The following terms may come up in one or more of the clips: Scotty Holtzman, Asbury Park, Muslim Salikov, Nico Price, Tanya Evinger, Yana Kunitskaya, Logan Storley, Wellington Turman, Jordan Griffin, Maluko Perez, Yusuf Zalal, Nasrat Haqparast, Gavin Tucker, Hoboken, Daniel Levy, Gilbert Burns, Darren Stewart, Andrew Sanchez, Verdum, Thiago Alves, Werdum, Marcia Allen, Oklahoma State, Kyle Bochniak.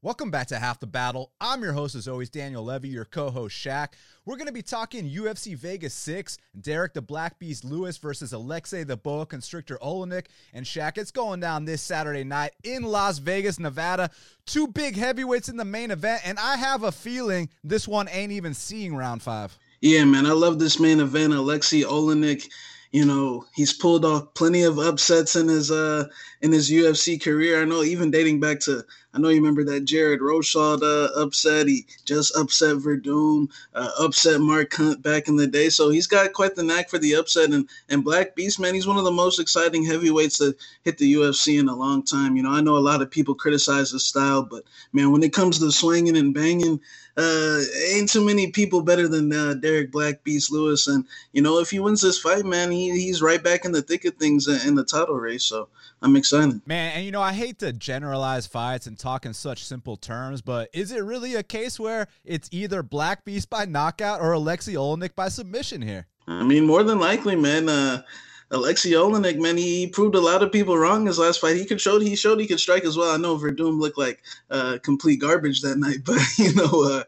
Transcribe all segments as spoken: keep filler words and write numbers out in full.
Welcome back to Half the Battle. I'm your host, as always, Daniel Levy, your co-host, Shaq. We're going to be talking U F C Vegas six, Derek the Black Beast Lewis versus Alexei the Boa Constrictor Oleynik. And Shaq, it's going down this Saturday night in Las Vegas, Nevada. Two big heavyweights in the main event, and I have a feeling this one ain't even seeing round five. Yeah, man, I love this main event. Alexei Oleynik, you know, he's pulled off plenty of upsets in his uh in his U F C career. I know even dating back to, I know you remember that Jared Roshaw uh, upset. He just upset Verdum, uh, upset Mark Hunt back in the day. So he's got quite the knack for the upset. And, and Black Beast, man, he's one of the most exciting heavyweights to hit the U F C in a long time. You know, I know a lot of people criticize his style, but, man, when it comes to swinging and banging, Uh, ain't too many people better than uh, Derek Black Beast Lewis. And, you know, if he wins this fight, man, he, he's right back in the thick of things in the title race. So I'm excited. Man, and, you know, I hate to generalize fights and talk in such simple terms, but is it really a case where it's either Black Beast by knockout or Alexei Oleynik by submission here? I mean, more than likely, man. Uh, Alexei Oleynik, man, he proved a lot of people wrong his last fight. He could showed he showed he could strike as well. I know Verdum looked like uh, complete garbage that night, but you know, uh,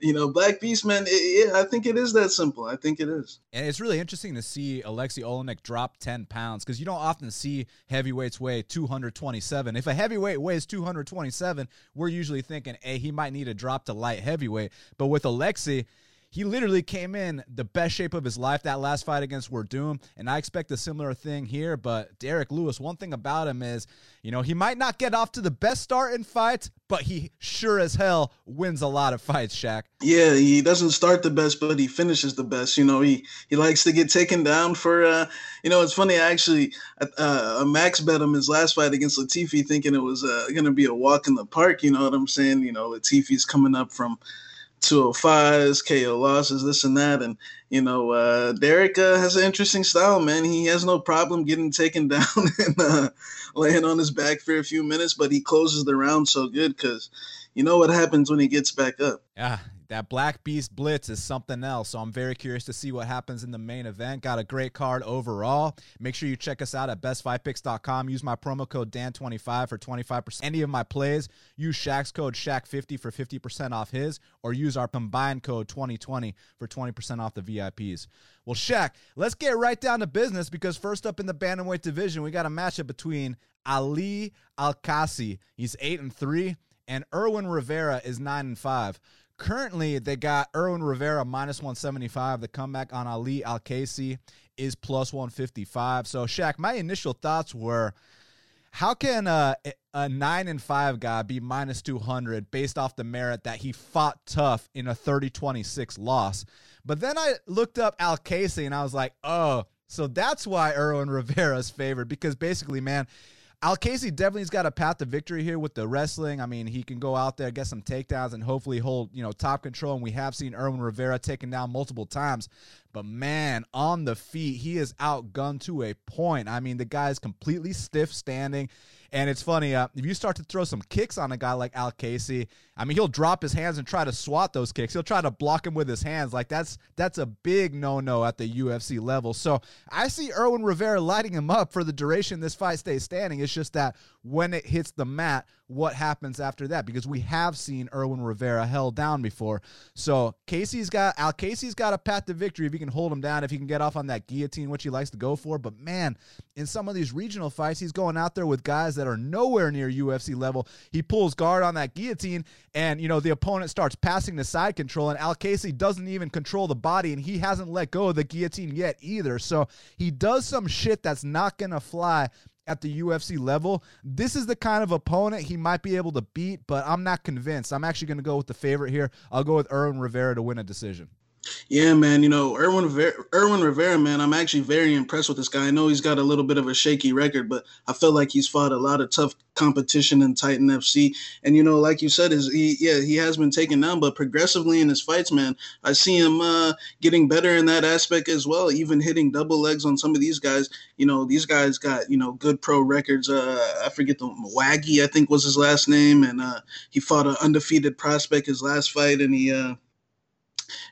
you know, Black Beast, man, it, it, I think it is that simple. I think it is. And it's really interesting to see Alexei Oleynik drop ten pounds because you don't often see heavyweights weigh two hundred twenty-seven. If a heavyweight weighs two hundred twenty-seven, we're usually thinking, hey, he might need a drop to light heavyweight. But with Alexei, he literally came in the best shape of his life that last fight against Werdum, and I expect a similar thing here. But Derek Lewis, one thing about him is, you know, he might not get off to the best start in fights, but he sure as hell wins a lot of fights, Shaq. Yeah, he doesn't start the best, but he finishes the best. You know, he, he likes to get taken down for, uh, you know, it's funny, actually, uh, Max bet him his last fight against Latifi thinking it was uh, going to be a walk in the park, you know what I'm saying? You know, Latifi's coming up from two oh fives, K O losses, this and that. And, you know, uh, Derek uh, has an interesting style, man. He has no problem getting taken down and uh, laying on his back for a few minutes, but he closes the round so good because you know what happens when he gets back up. Yeah. That Black Beast blitz is something else, so I'm very curious to see what happens in the main event. Got a great card overall. Make sure you check us out at best fight picks dot com. Use my promo code Dan twenty-five for twenty-five percent. Any of my plays, use Shaq's code Shaq fifty for fifty percent off his, or use our combined code twenty twenty for twenty percent off the V I Ps. Well, Shaq, let's get right down to business because first up in the bantamweight division, we got a matchup between Ali AlQaisi. He's eight and three, and Erwin Rivera is nine and five. Currently, they got Erwin Rivera minus one seventy-five. The comeback on Ali AlQaisi is plus one fifty-five. So, Shaq, my initial thoughts were, how can a, a nine and five guy be minus two hundred based off the merit that he fought tough in a thirty twenty-six loss? But then I looked up AlQaisi and I was like, oh, so that's why Erwin Rivera's favored because basically, man, AlQaisi definitely's got a path to victory here with the wrestling. I mean, he can go out there, get some takedowns, and hopefully hold, you know, top control. And we have seen Erwin Rivera taken down multiple times. But, man, on the feet, he is outgunned to a point. I mean, the guy is completely stiff standing. And it's funny, uh, if you start to throw some kicks on a guy like AlQaisi, I mean, he'll drop his hands and try to swat those kicks. He'll try to block him with his hands. Like, that's that's a big no-no at the U F C level. So I see Erwin Rivera lighting him up for the duration this fight stays standing. It's just that when it hits the mat, what happens after that? Because we have seen Erwin Rivera held down before. So Casey's got AlQaisi's got a path to victory if he can hold him down, if he can get off on that guillotine, which he likes to go for. But, man, in some of these regional fights, he's going out there with guys that are nowhere near U F C level. He pulls guard on that guillotine, and, you know, the opponent starts passing the side control, and AlQaisi doesn't even control the body, and he hasn't let go of the guillotine yet either. So he does some shit that's not going to fly at the U F C level. This is the kind of opponent he might be able to beat, but I'm not convinced. I'm actually going to go with the favorite here. I'll go with Erwin Rivera to win a decision. Yeah, man, you know, Erwin Rivera, Erwin Rivera, man, I'm actually very impressed with this guy. I know he's got a little bit of a shaky record, but I feel like he's fought a lot of tough competition in Titan F C. And, you know, like you said, is he, yeah, he has been taken down, but progressively in his fights, man, I see him uh, getting better in that aspect as well, even hitting double legs on some of these guys. You know, these guys got, you know, good pro records. Uh, I forget the Waggy, I think was his last name. And uh, he fought an undefeated prospect his last fight, and he, uh,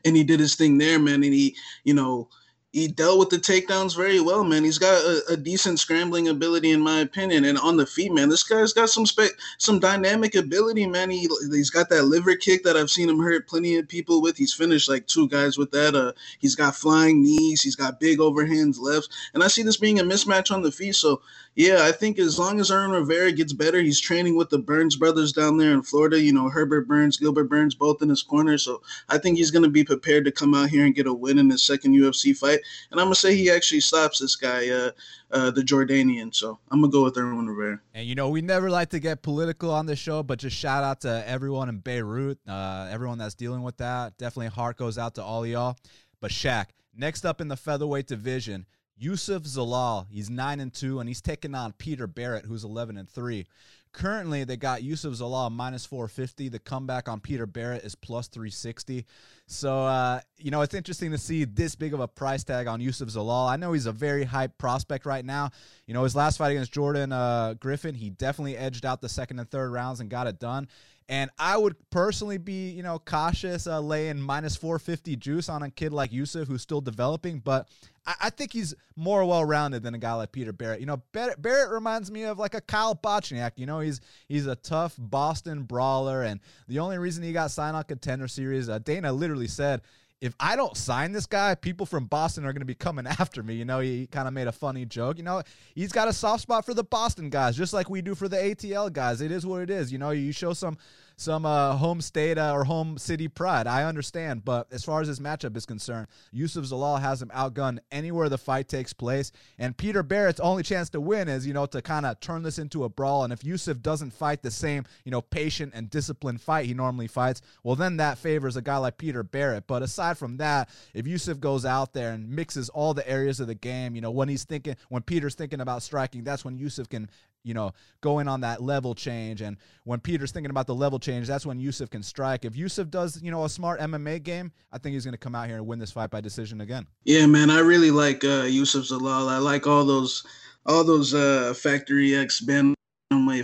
And he did his thing there, man. And he, you know, he dealt with the takedowns very well, man. He's got a, a decent scrambling ability, in my opinion. And on the feet, man, this guy's got some spe- some dynamic ability, man. He, he's got that liver kick that I've seen him hurt plenty of people with. He's finished like two guys with that. Uh, he's got flying knees. He's got big overhands lefts. And I see this being a mismatch on the feet. So, yeah, I think as long as Erwin Rivera gets better, he's training with the Burns brothers down there in Florida. You know, Herbert Burns, Gilbert Burns, both in his corner. So I think he's going to be prepared to come out here and get a win in his second U F C fight. And I'm going to say he actually stops this guy, uh, uh, the Jordanian. So I'm going to go with Erwin Rivera. And, you know, we never like to get political on this show, but just shout out to everyone in Beirut, uh, everyone that's dealing with that. Definitely heart goes out to all y'all. But, Shaq, next up in the featherweight division, Yusuf Zalal. He's nine and two, and he's taking on Peter Barrett, who's eleven and three. Currently, they got Yusuf Zalal minus four fifty. The comeback on Peter Barrett is plus three sixty. So, uh, you know, it's interesting to see this big of a price tag on Yusuf Zalal. I know he's a very hyped prospect right now. You know, his last fight against Jordan uh, Griffin, he definitely edged out the second and third rounds and got it done. And I would personally be, you know, cautious uh, laying minus four fifty juice on a kid like Yusuf who's still developing. But I, I think he's more well-rounded than a guy like Peter Barrett. You know, Barrett, Barrett reminds me of like a Kyle Bochniak. You know, he's he's a tough Boston brawler. And the only reason he got signed on Contender Series, uh, Dana literally said, if I don't sign this guy, people from Boston are going to be coming after me. You know, he kind of made a funny joke. You know, he's got a soft spot for the Boston guys, just like we do for the A T L guys. It is what it is. You know, you show some some uh, home state uh, or home city pride. I understand, but as far as this matchup is concerned, Yusuf Zalal has him outgunned anywhere the fight takes place. And Peter Barrett's only chance to win is, you know, to kind of turn this into a brawl. And if Yusuf doesn't fight the same, you know, patient and disciplined fight he normally fights, well, then that favors a guy like Peter Barrett. But aside from that, if Yusuf goes out there and mixes all the areas of the game, you know, when he's thinking, when Peter's thinking about striking, that's when Yusuf can, you know, go in on that level change. And when Peter's thinking about the level change, that's when Yusuf can strike. If Yusuf does, you know, a smart M M A game, I think he's going to come out here and win this fight by decision again. Yeah, man, I really like uh, Yusuf Zalal. I like all those, all those uh, Factory X Ben.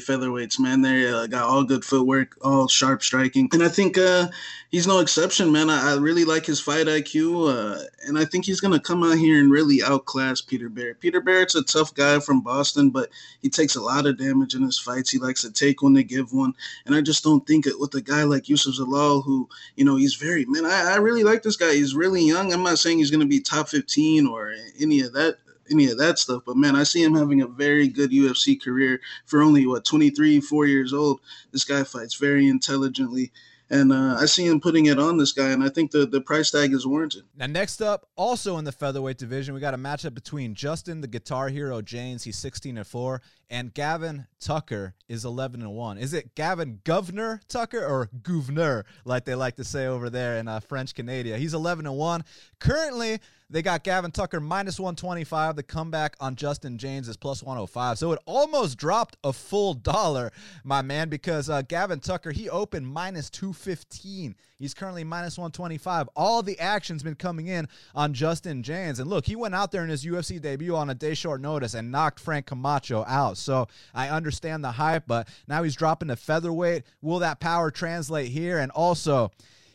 Featherweights, man. They uh, got all good footwork, all sharp striking. And I think uh, he's no exception, man. I, I really like his fight I Q. Uh, and I think he's going to come out here and really outclass Peter Barrett. Peter Barrett's a tough guy from Boston, but he takes a lot of damage in his fights. He likes to take one to give one. And I just don't think it with a guy like Yusuf Zalal, who, you know, he's very, man, I, I really like this guy. He's really young. I'm not saying he's going to be top fifteen or any of that. any of that stuff, but man, I see him having a very good U F C career for only what twenty-three, four years old. This guy fights very intelligently, and uh, I see him putting it on this guy, and I think the, the price tag is warranted. Now, next up, also in the featherweight division, we got a matchup between Justin, the Guitar Hero James, he's sixteen and four, and Gavin Tucker is eleven and one. Is it Gavin Governor Tucker or Gouverneur, like they like to say over there in uh, French Canada? He's eleven and one. Currently, they got Gavin Tucker minus one twenty-five. The comeback on Justin James is plus one oh five. So it almost dropped a full dollar, my man, because uh, Gavin Tucker, he opened minus two fifteen. He's currently minus one twenty-five. All the action's been coming in on Justin James. And look, he went out there in his U F C debut on a day short notice and knocked Frank Camacho out. So I understand the hype, but now he's dropping to featherweight. Will that power translate here? And also,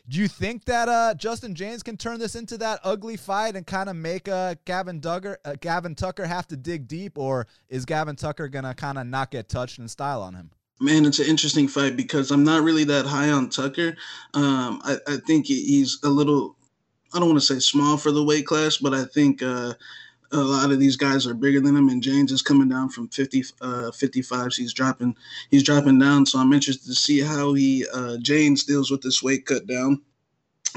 do you think that uh, Justin James can turn this into that ugly fight and kind of make uh, Gavin, Duggar, uh, Gavin Tucker have to dig deep, or is Gavin Tucker going to kind of not get touched in style on him? Man, it's an interesting fight because I'm not really that high on Tucker. Um, I, I think he's a little, I don't want to say small for the weight class, but I think uh, a lot of these guys are bigger than him, and James is coming down from fifty, uh, fifty-five. So he's dropping, he's dropping down. So I'm interested to see how he uh, James deals with this weight cut down.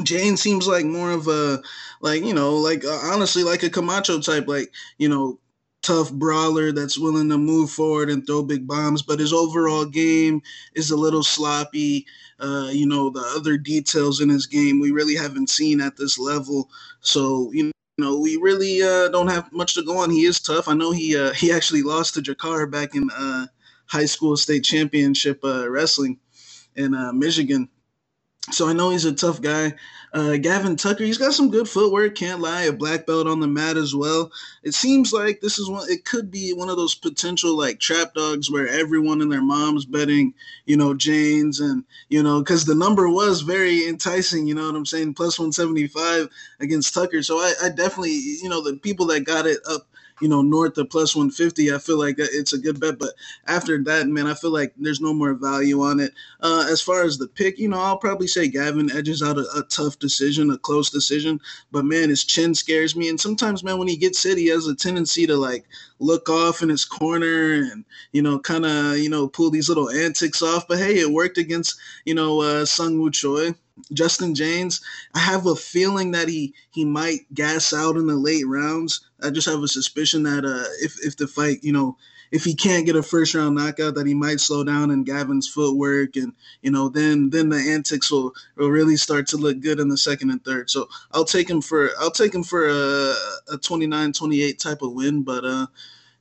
Jane seems like more of a, like, you know, like uh, honestly, like a Camacho type, like, you know, tough brawler that's willing to move forward and throw big bombs, but his overall game is a little sloppy. Uh, you know, the other details in his game we really haven't seen at this level. So, you know, You know, we really uh, don't have much to go on. He is tough. I know he uh, he actually lost to Jakar back in uh, high school state championship uh, wrestling in uh, Michigan. So I know he's a tough guy. Uh, Gavin Tucker, he's got some good footwork, can't lie, a black belt on the mat as well. It seems like this is one, it could be one of those potential like trap dogs where everyone and their mom's betting, you know, Janes and, you know, because the number was very enticing, you know what I'm saying, plus one seventy-five against Tucker. So I, I definitely, you know, the people that got it up, you know, north of plus one fifty, I feel like it's a good bet. But after that, man, I feel like there's no more value on it. Uh, as far as the pick, you know, I'll probably say Gavin edges out a, a tough decision, a close decision. But, man, his chin scares me. And sometimes, man, when he gets hit, he has a tendency to, like, look off in his corner and, you know, kind of, you know, pull these little antics off. But, hey, it worked against, you know, uh, Sung Woo Choi. Justin James, I have a feeling that he he might gas out in the late rounds. I just have a suspicion that uh, if, if the fight, you know, if he can't get a first-round knockout, that he might slow down in Gavin's footwork. And, you know, then then the antics will, will really start to look good in the second and third. So I'll take him for I'll take him for a, a twenty-nine twenty-eight type of win. But, uh,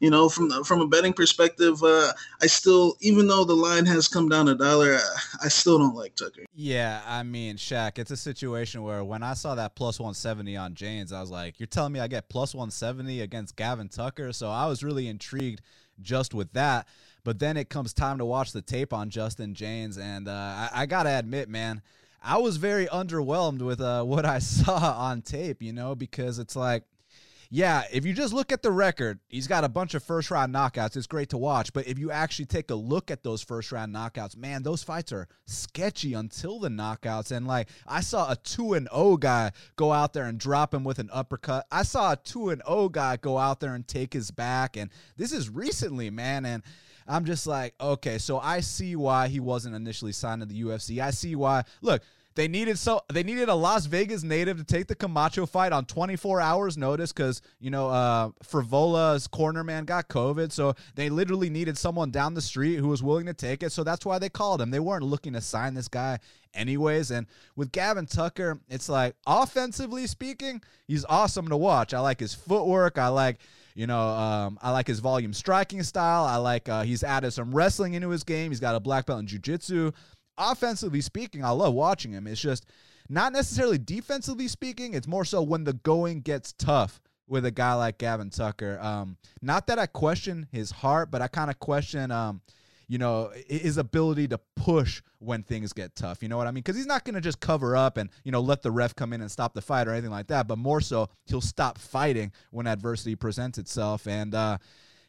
you know, from the, from a betting perspective, uh, I still, even though the line has come down a dollar, I, I still don't like Tucker. Yeah, I mean, Shaq, it's a situation where when I saw that plus one seventy on Janes, I was like, you're telling me I get plus one seventy against Gavin Tucker? So I was really intrigued just with that. But then it comes time to watch the tape on Justin James, and uh, I, I got to admit, man, I was very underwhelmed with uh, what I saw on tape, you know, because it's like, yeah, if you just look at the record, he's got a bunch of first-round knockouts. It's great to watch. But if you actually take a look at those first-round knockouts, man, those fights are sketchy until the knockouts. And, like, I saw a two and oh guy go out there and drop him with an uppercut. I saw a two and oh guy go out there and take his back. And this is recently, man, and I'm just like, okay, so I see why he wasn't initially signed to the U F C. I see why. Look, They needed so they needed a Las Vegas native to take the Camacho fight on twenty-four hours notice because, you know, uh, Frivola's corner man got COVID. So they literally needed someone down the street who was willing to take it. So that's why they called him. They weren't looking to sign this guy anyways. And with Gavin Tucker, it's like, offensively speaking, he's awesome to watch. I like his footwork. I like... You know, um, I like his volume striking style. I like uh, he's added some wrestling into his game. He's got a black belt in jiu-jitsu. Offensively speaking, I love watching him. It's just not necessarily defensively speaking. It's more so when the going gets tough with a guy like Gavin Tucker. Um, not that I question his heart, but I kind of question, um, you know, his ability to push when things get tough. You know what I mean? Because he's not going to just cover up and, you know, let the ref come in and stop the fight or anything like that. But more so, he'll stop fighting when adversity presents itself. And, uh,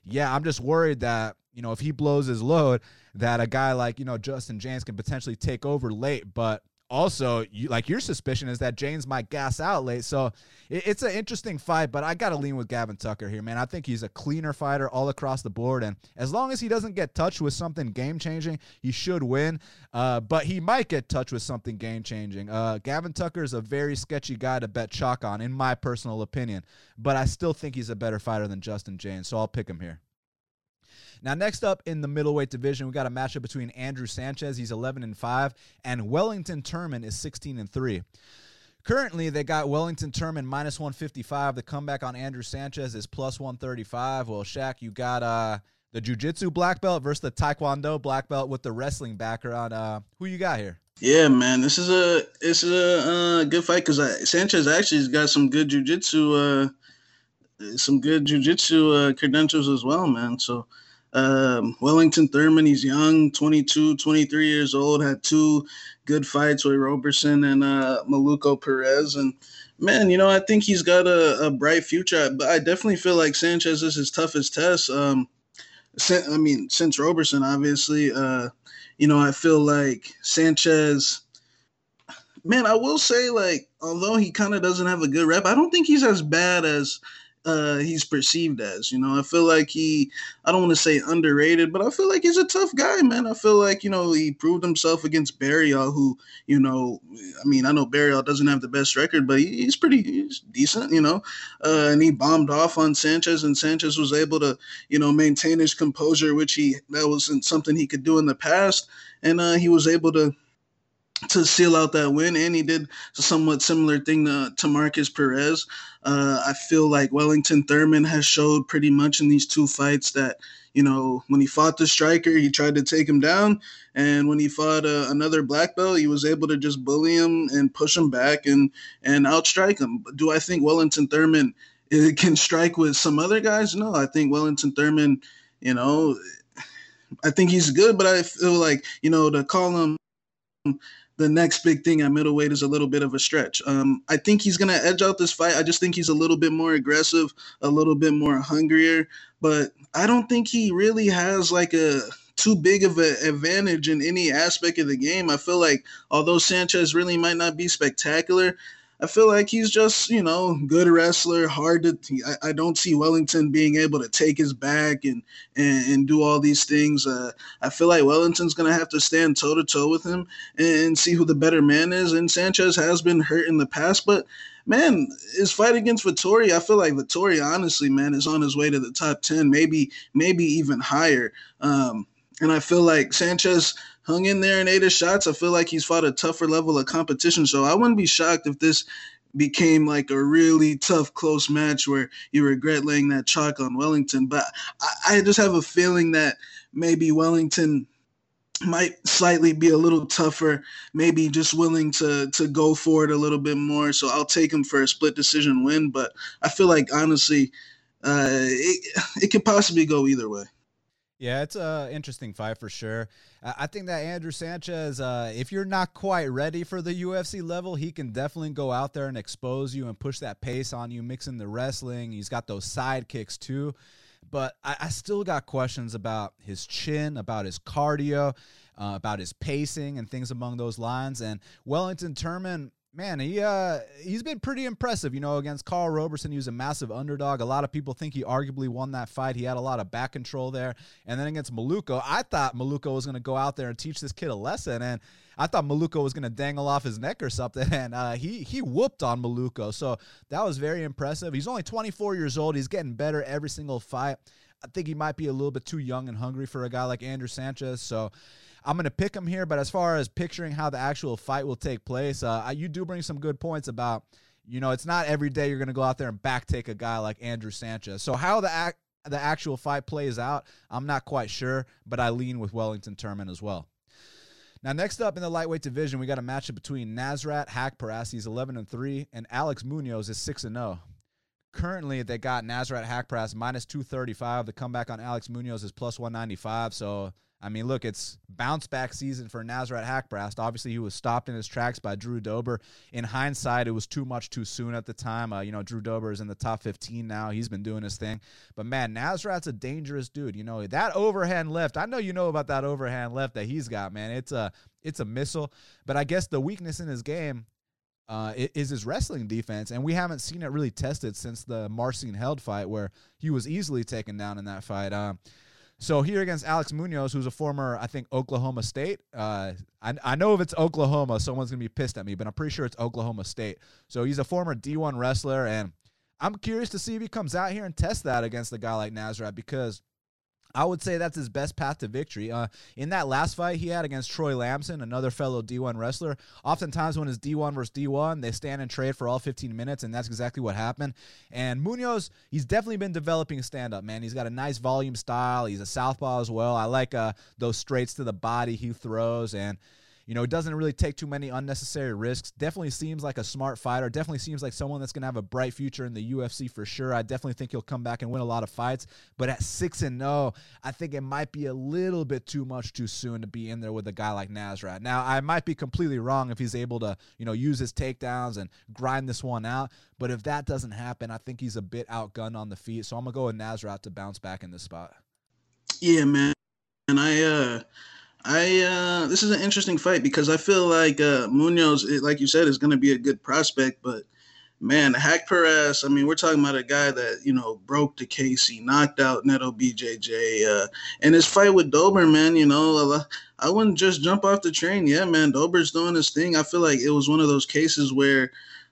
yeah, I'm just worried that, you know, if he blows his load, that a guy like, you know, Justin James can potentially take over late. But also, you, like, your suspicion is that James might gas out late. So it, it's an interesting fight, but I got to lean with Gavin Tucker here, man. I think he's a cleaner fighter all across the board. And as long as he doesn't get touched with something game-changing, he should win. Uh, but he might get touched with something game-changing. Uh, Gavin Tucker is a very sketchy guy to bet chalk on, in my personal opinion. But I still think he's a better fighter than Justin James, so I'll pick him here. Now, next up in the middleweight division, we got a matchup between Andrew Sanchez, he's eleven and five, and Wellington Turman is sixteen and three. Currently, they got Wellington Turman minus one fifty-five. The comeback on Andrew Sanchez is plus one thirty-five. Well, Shaq, you got uh, the jiu-jitsu black belt versus the taekwondo black belt with the wrestling background. Uh, who you got here? Yeah, man, this is a this is a uh, good fight because Sanchez actually has got some good jiu-jitsu, uh, some good jiu-jitsu uh, credentials as well, man. So. Um, Wellington Turman, he's young, twenty-two, twenty-three years old, had two good fights with Roberson and uh, Maluco Perez. And, man, you know, I think he's got a, a bright future. But I definitely feel like Sanchez is his toughest test. Um, I mean, since Roberson, obviously, uh, you know, I feel like Sanchez – man, I will say, like, although he kind of doesn't have a good rep, I don't think he's as bad as – Uh, he's perceived as, you know. I feel like he, I don't want to say underrated, but I feel like he's a tough guy, man. I feel like, you know, he proved himself against Barrial, who, you know, I mean, I know Barrial doesn't have the best record, but he, he's pretty he's decent, you know, uh, and he bombed off on Sanchez, and Sanchez was able to, you know, maintain his composure, which he, that wasn't something he could do in the past, and uh, he was able to to seal out that win, and he did a somewhat similar thing to, to Marcus Perez. Uh, I feel like Wellington Turman has showed pretty much in these two fights that, you know, when he fought the striker, he tried to take him down. And when he fought uh, another black belt, he was able to just bully him and push him back and, and outstrike him. Do I think Wellington Turman can strike with some other guys? No, I think Wellington Turman, you know, I think he's good, but I feel like, you know, to call him the next big thing at middleweight is a little bit of a stretch. Um, I think he's going to edge out this fight. I just think he's a little bit more aggressive, a little bit more hungrier, but I don't think he really has like a too big of an advantage in any aspect of the game. I feel like although Sanchez really might not be spectacular, I feel like he's just, you know, good wrestler, hard to – I don't see Wellington being able to take his back and and, and do all these things. Uh, I feel like Wellington's going to have to stand toe-to-toe with him and see who the better man is. And Sanchez has been hurt in the past, but, man, his fight against Vettori, I feel like Vettori, honestly, man, is on his way to the top ten, maybe maybe even higher. Um, and I feel like Sanchez – hung in there and ate his shots. I feel like he's fought a tougher level of competition. So I wouldn't be shocked if this became like a really tough, close match where you regret laying that chalk on Wellington. But I, I just have a feeling that maybe Wellington might slightly be a little tougher, maybe just willing to to go for it a little bit more. So I'll take him for a split decision win. But I feel like, honestly, uh, it, it could possibly go either way. Yeah, it's an interesting fight for sure. I think that Andrew Sanchez, uh, if you're not quite ready for the U F C level, he can definitely go out there and expose you and push that pace on you, mixing the wrestling. He's got those side kicks too. But I, I still got questions about his chin, about his cardio, uh, about his pacing and things along those lines. And Wellington Turman, man, he, uh, he's been pretty impressive. You know, against Carl Roberson, he was a massive underdog. A lot of people think he arguably won that fight. He had a lot of back control there. And then against Maluko, I thought Maluko was going to go out there and teach this kid a lesson. And I thought Maluko was going to dangle off his neck or something. And uh, he, he whooped on Maluko. So that was very impressive. He's only twenty-four years old. He's getting better every single fight. I think he might be a little bit too young and hungry for a guy like Andrew Sanchez. So I'm going to pick him here, but as far as picturing how the actual fight will take place, uh, you do bring some good points about, you know, it's not every day you're going to go out there and back take a guy like Andrew Sanchez. So how the ac the actual fight plays out, I'm not quite sure, but I lean with Wellington Turman as well. Now, next up in the lightweight division, we got a matchup between Nasrat Haqparast, he's eleven and three, and Alex Munoz is six and oh. Currently, they got Nasrat Haqparast minus two thirty-five. The comeback on Alex Munoz is plus one ninety-five, so... I mean, look, it's bounce back season for Nasrat Haqparast. Obviously, he was stopped in his tracks by Drew Dober. In hindsight, it was too much too soon at the time. Uh, you know, Drew Dober is in the top fifteen now. He's been doing his thing. But, man, Nasrat's a dangerous dude. You know, that overhand left, I know you know about that overhand left that he's got, man. It's a, it's a missile. But I guess the weakness in his game uh, is his wrestling defense, and we haven't seen it really tested since the Marcin Held fight where he was easily taken down in that fight. Um So here against Alex Munoz, who's a former, I think, Oklahoma State. Uh, I, I know if it's Oklahoma, someone's going to be pissed at me, but I'm pretty sure it's Oklahoma State. So he's a former D one wrestler, and I'm curious to see if he comes out here and tests that against a guy like Nasrat, because I would say that's his best path to victory. Uh, in that last fight he had against Troy Lamson, another fellow D one wrestler, oftentimes when it's D one versus D one, they stand and trade for all fifteen minutes, and that's exactly what happened. And Munoz, he's definitely been developing stand-up, man. He's got a nice volume style. He's a southpaw as well. I like uh, those straights to the body he throws, and you know, it doesn't really take too many unnecessary risks. Definitely seems like a smart fighter. Definitely seems like someone that's going to have a bright future in the U F C for sure. I definitely think he'll come back and win a lot of fights. But at six and oh, I think it might be a little bit too much too soon to be in there with a guy like Nasrat. Now, I might be completely wrong if he's able to, you know, use his takedowns and grind this one out. But if that doesn't happen, I think he's a bit outgunned on the feet. So I'm going to go with Nasrat to bounce back in this spot. Yeah, man. And I, uh... I uh, this is an interesting fight because I feel like uh, Munoz, it, like you said, is going to be a good prospect. But, man, Haqparast, I mean, we're talking about a guy that, you know, broke the K C, knocked out Neto B J J. Uh, and his fight with Dober, man, you know, I wouldn't just jump off the train. Yeah, man, Dober's doing his thing. I feel like it was one of those cases where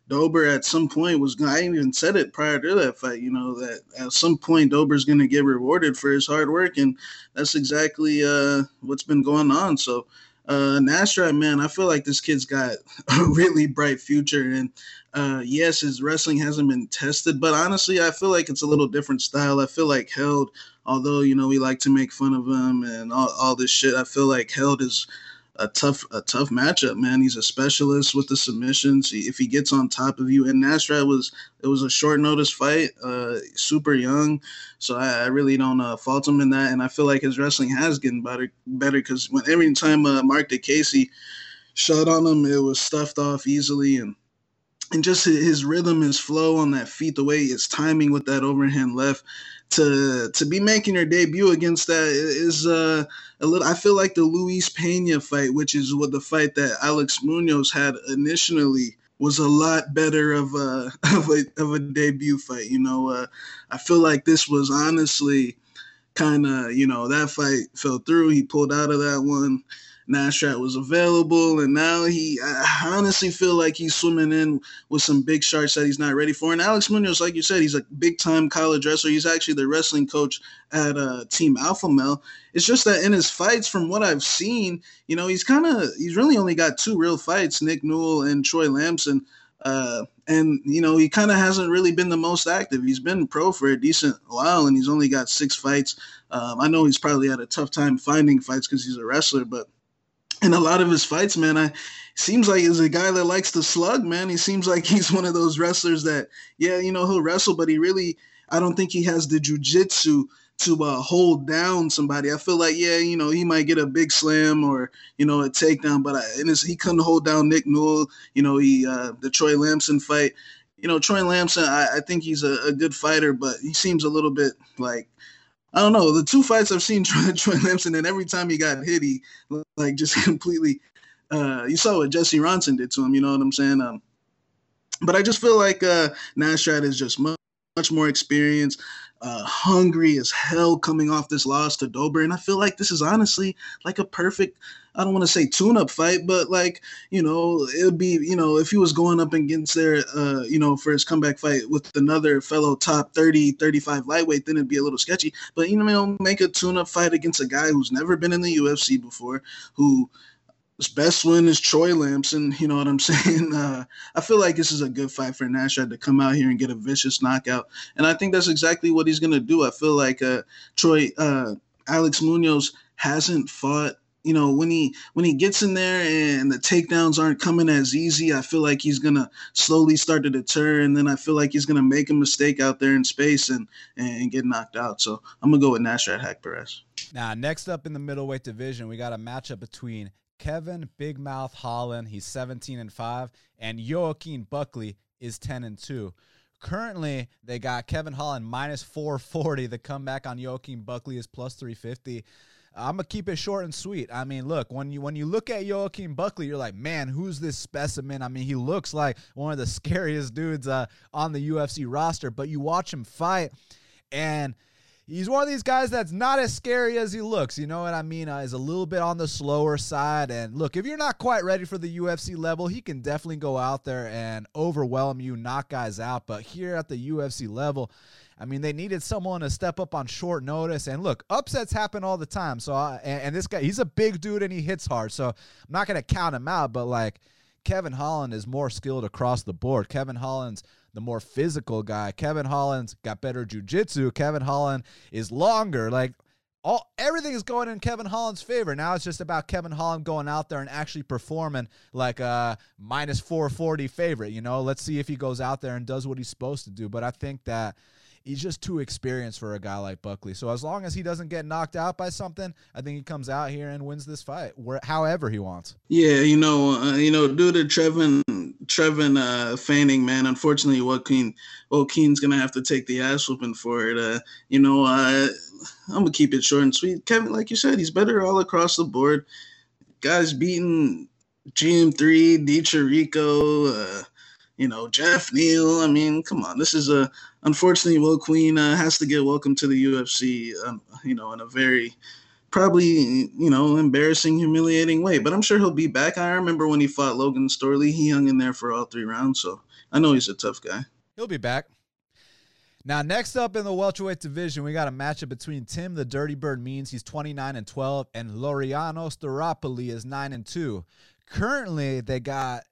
Dober at some point was going to, I even said it prior to that fight, you know, that at some point Dober's going to get rewarded for his hard work, and that's exactly uh, what's been going on. So uh, Nasrat, man, I feel like this kid's got a really bright future, and uh, yes, his wrestling hasn't been tested, but honestly, I feel like it's a little different style. I feel like Held although, you know, we like to make fun of him and all, all this shit, I feel like Held is a tough a tough matchup, man. He's a specialist with the submissions. He, if he gets on top of you, and Nasrat was, it was a short notice fight, uh, super young, so I, I really don't uh, fault him in that. And I feel like his wrestling has gotten better better because when every time uh, Mark DeCasey shot on him, it was stuffed off easily, and and just his rhythm, his flow on that feet, the way his timing with that overhand left. To to be making your debut against that is uh, a little. I feel like the Luis Pena fight, which is what the fight that Alex Munoz had initially, was a lot better of a of a, of a debut fight. You know, uh, I feel like this was honestly kind of, you know, that fight fell through. He pulled out of that one. Nasrat was available, and now he, I honestly feel like he's swimming in with some big sharks that he's not ready for. And Alex Munoz, like you said, he's a big-time college wrestler. He's actually the wrestling coach at uh, Team Alpha Male. It's just that in his fights, from what I've seen, you know, he's kind of, he's really only got two real fights, Nick Newell and Troy Lamson. Uh, and, you know, he kind of hasn't really been the most active. He's been pro for a decent while, and he's only got six fights. Um, I know he's probably had a tough time finding fights because he's a wrestler, but in a lot of his fights, man, I seems like he's a guy that likes to slug, man. He seems like he's one of those wrestlers that, yeah, you know, he'll wrestle, but he really, I don't think he has the jiu-jitsu to uh, hold down somebody. I feel like, yeah, you know, he might get a big slam or, you know, a takedown, but I, and it's, he couldn't hold down Nick Newell. You know, he uh, the Troy Lamson fight. You know, Troy Lamson, I, I think he's a, a good fighter, but he seems a little bit like, I don't know. The two fights I've seen Troy, Troy Lamson, and every time he got hit, he like just completely. Uh, you saw what Jesse Ronson did to him. You know what I'm saying? Um, but I just feel like uh, Nasrat is just much, much more experienced, uh, hungry as hell, coming off this loss to Dober, and I feel like this is honestly like a perfect, I don't want to say tune-up fight, but like, you know, it would be, you know, if he was going up against there, uh, you know, for his comeback fight with another fellow top thirty, thirty-five lightweight, then it'd be a little sketchy. But, you know, make a tune-up fight against a guy who's never been in the U F C before, who his best win is Troy Lamson, you know what I'm saying? Uh, I feel like this is a good fight for Nasrat to come out here and get a vicious knockout. And I think that's exactly what he's going to do. I feel like uh, Troy, uh, Alex Munoz hasn't fought. You know, when he when he gets in there and the takedowns aren't coming as easy, I feel like he's going to slowly start to deter, and then I feel like he's going to make a mistake out there in space and and get knocked out. So I'm going to go with Nasrat Haqparast. Now, next up in the middleweight division, we got a matchup between Kevin Big Mouth Holland, he's seventeen and five, and Joaquin Buckley is ten and two. Currently, they got Kevin Holland minus four forty. The comeback on Joaquin Buckley is plus three fifty. I'm going to keep it short and sweet. I mean, look, when you when you look at Joaquin Buckley, you're like, man, who's this specimen? I mean, he looks like one of the scariest dudes uh, on the U F C roster, but you watch him fight, and he's one of these guys that's not as scary as he looks. You know what I mean? Uh, he's a little bit on the slower side, and look, if you're not quite ready for the U F C level, he can definitely go out there and overwhelm you, knock guys out, but here at the U F C level, I mean, they needed someone to step up on short notice. And look, upsets happen all the time. So, I, and, and this guy, he's a big dude and he hits hard. So, I'm not going to count him out. But, like, Kevin Holland is more skilled across the board. Kevin Holland's the more physical guy. Kevin Holland's got better jiu-jitsu. Kevin Holland is longer. Like, all everything is going in Kevin Holland's favor. Now it's just about Kevin Holland going out there and actually performing like a minus four forty favorite. You know, let's see if he goes out there and does what he's supposed to do. But I think that he's just too experienced for a guy like Buckley. So as long as he doesn't get knocked out by something, I think he comes out here and wins this fight, where, however he wants. Yeah, you know, uh, you know, due to Trevin, Trevin uh, feigning, man, unfortunately, Joaquin, Joaquin's going to have to take the ass whooping for it. Uh, you know, uh, I'm going to keep it short and sweet. Kevin, like you said, he's better all across the board. Guys beating G M three, DiChirico, uh, you know, Jeff Neal. I mean, come on, this is a... Unfortunately, Joaquin uh, has to get welcomed to the U F C, um, you know, in a very probably, you know, embarrassing, humiliating way. But I'm sure he'll be back. I remember when he fought Logan Storley, he hung in there for all three rounds. So I know he's a tough guy. He'll be back. Now, next up in the welterweight division, we got a matchup between Tim the Dirty Bird Means. He's twenty-nine and twelve, and Laureano Staropoli is nine and two. Currently, they got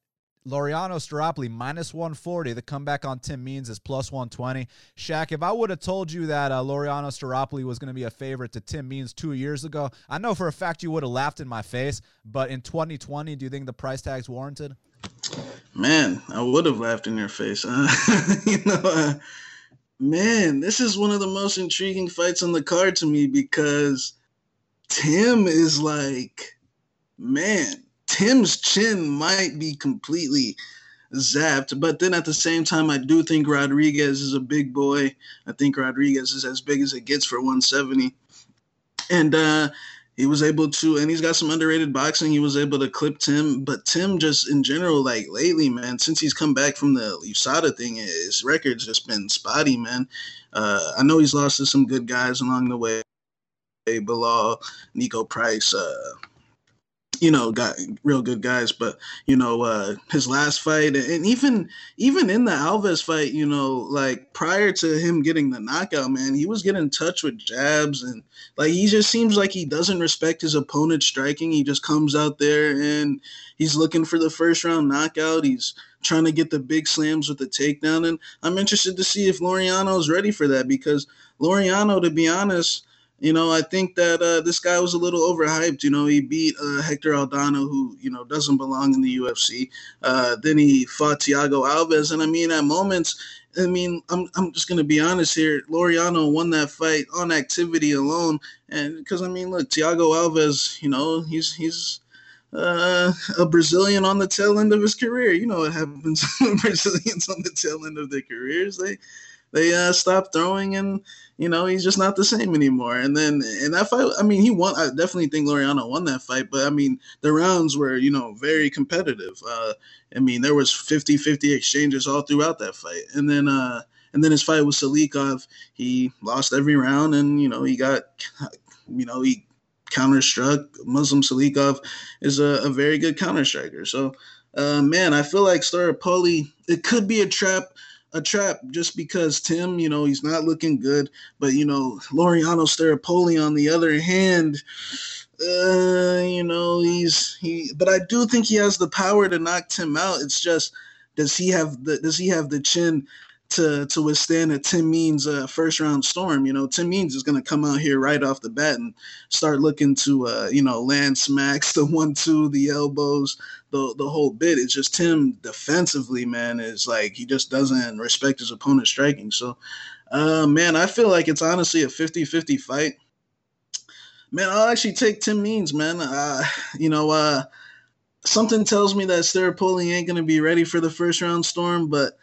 Laureano Staropoli, minus one forty. The comeback on Tim Means is plus one twenty. Shaq, if I would have told you that uh, Laureano Staropoli was going to be a favorite to Tim Means two years ago, I know for a fact you would have laughed in my face, but in twenty twenty, do you think the price tag's warranted? Man, I would have laughed in your face. Uh, you know, uh, man, this is one of the most intriguing fights on the card to me because Tim is like, man, Tim's chin might be completely zapped, but then at the same time, I do think Rodriguez is a big boy. I think Rodriguez is as big as it gets for one seventy. And uh, he was able to, and he's got some underrated boxing. He was able to clip Tim, but Tim just in general, like lately, man, since he's come back from the U S A D A thing, his record's just been spotty, man. Uh, I know he's lost to some good guys along the way. Bilal, Nico Price, uh, you know, got real good guys, but you know, uh, his last fight, and even even in the Alves fight, you know, like prior to him getting the knockout, man, he was getting in touch with jabs, and like he just seems like he doesn't respect his opponent striking. He just comes out there and he's looking for the first round knockout. He's trying to get the big slams with the takedown, and I'm interested to see if Laureano's ready for that because Laureano, to be honest. You know, I think that uh, this guy was a little overhyped. You know, he beat uh, Hector Aldano, who, you know, doesn't belong in the U F C. Uh, then he fought Thiago Alves. And, I mean, at moments, I mean, I'm I'm just going to be honest here. Laureano won that fight on activity alone. And because, I mean, look, Thiago Alves, you know, he's he's uh, a Brazilian on the tail end of his career. You know what happens when Brazilians on the tail end of their careers. They They uh, stopped throwing, and, you know, he's just not the same anymore. And then in that fight, I mean, he won. I definitely think Laureano won that fight. But, I mean, the rounds were, you know, very competitive. Uh, I mean, there was fifty fifty exchanges all throughout that fight. And then uh, and then his fight with Salikov, he lost every round, and, you know, he got, you know, he counter-struck. Muslim Salikov is a, a very good counter-striker. So, uh, man, I feel like Staropoli, it could be a trap. A trap just because Tim, you know, he's not looking good. But, you know, Laureano Staropoli, on the other hand, uh, you know, he's he. But I do think he has the power to knock Tim out. It's just, does he have the does he have the chin to to withstand a Tim Means uh, first round storm? You know, Tim Means is going to come out here right off the bat and start looking to, uh, you know, land smacks, the one two, the elbows. The, the whole bit. It's just Tim defensively, man, is like he just doesn't respect his opponent striking. So, uh, man, I feel like it's honestly a fifty fifty fight. Man, I'll actually take Tim Means, man. Uh, you know, uh, something tells me that Staropoli ain't going to be ready for the first round storm, but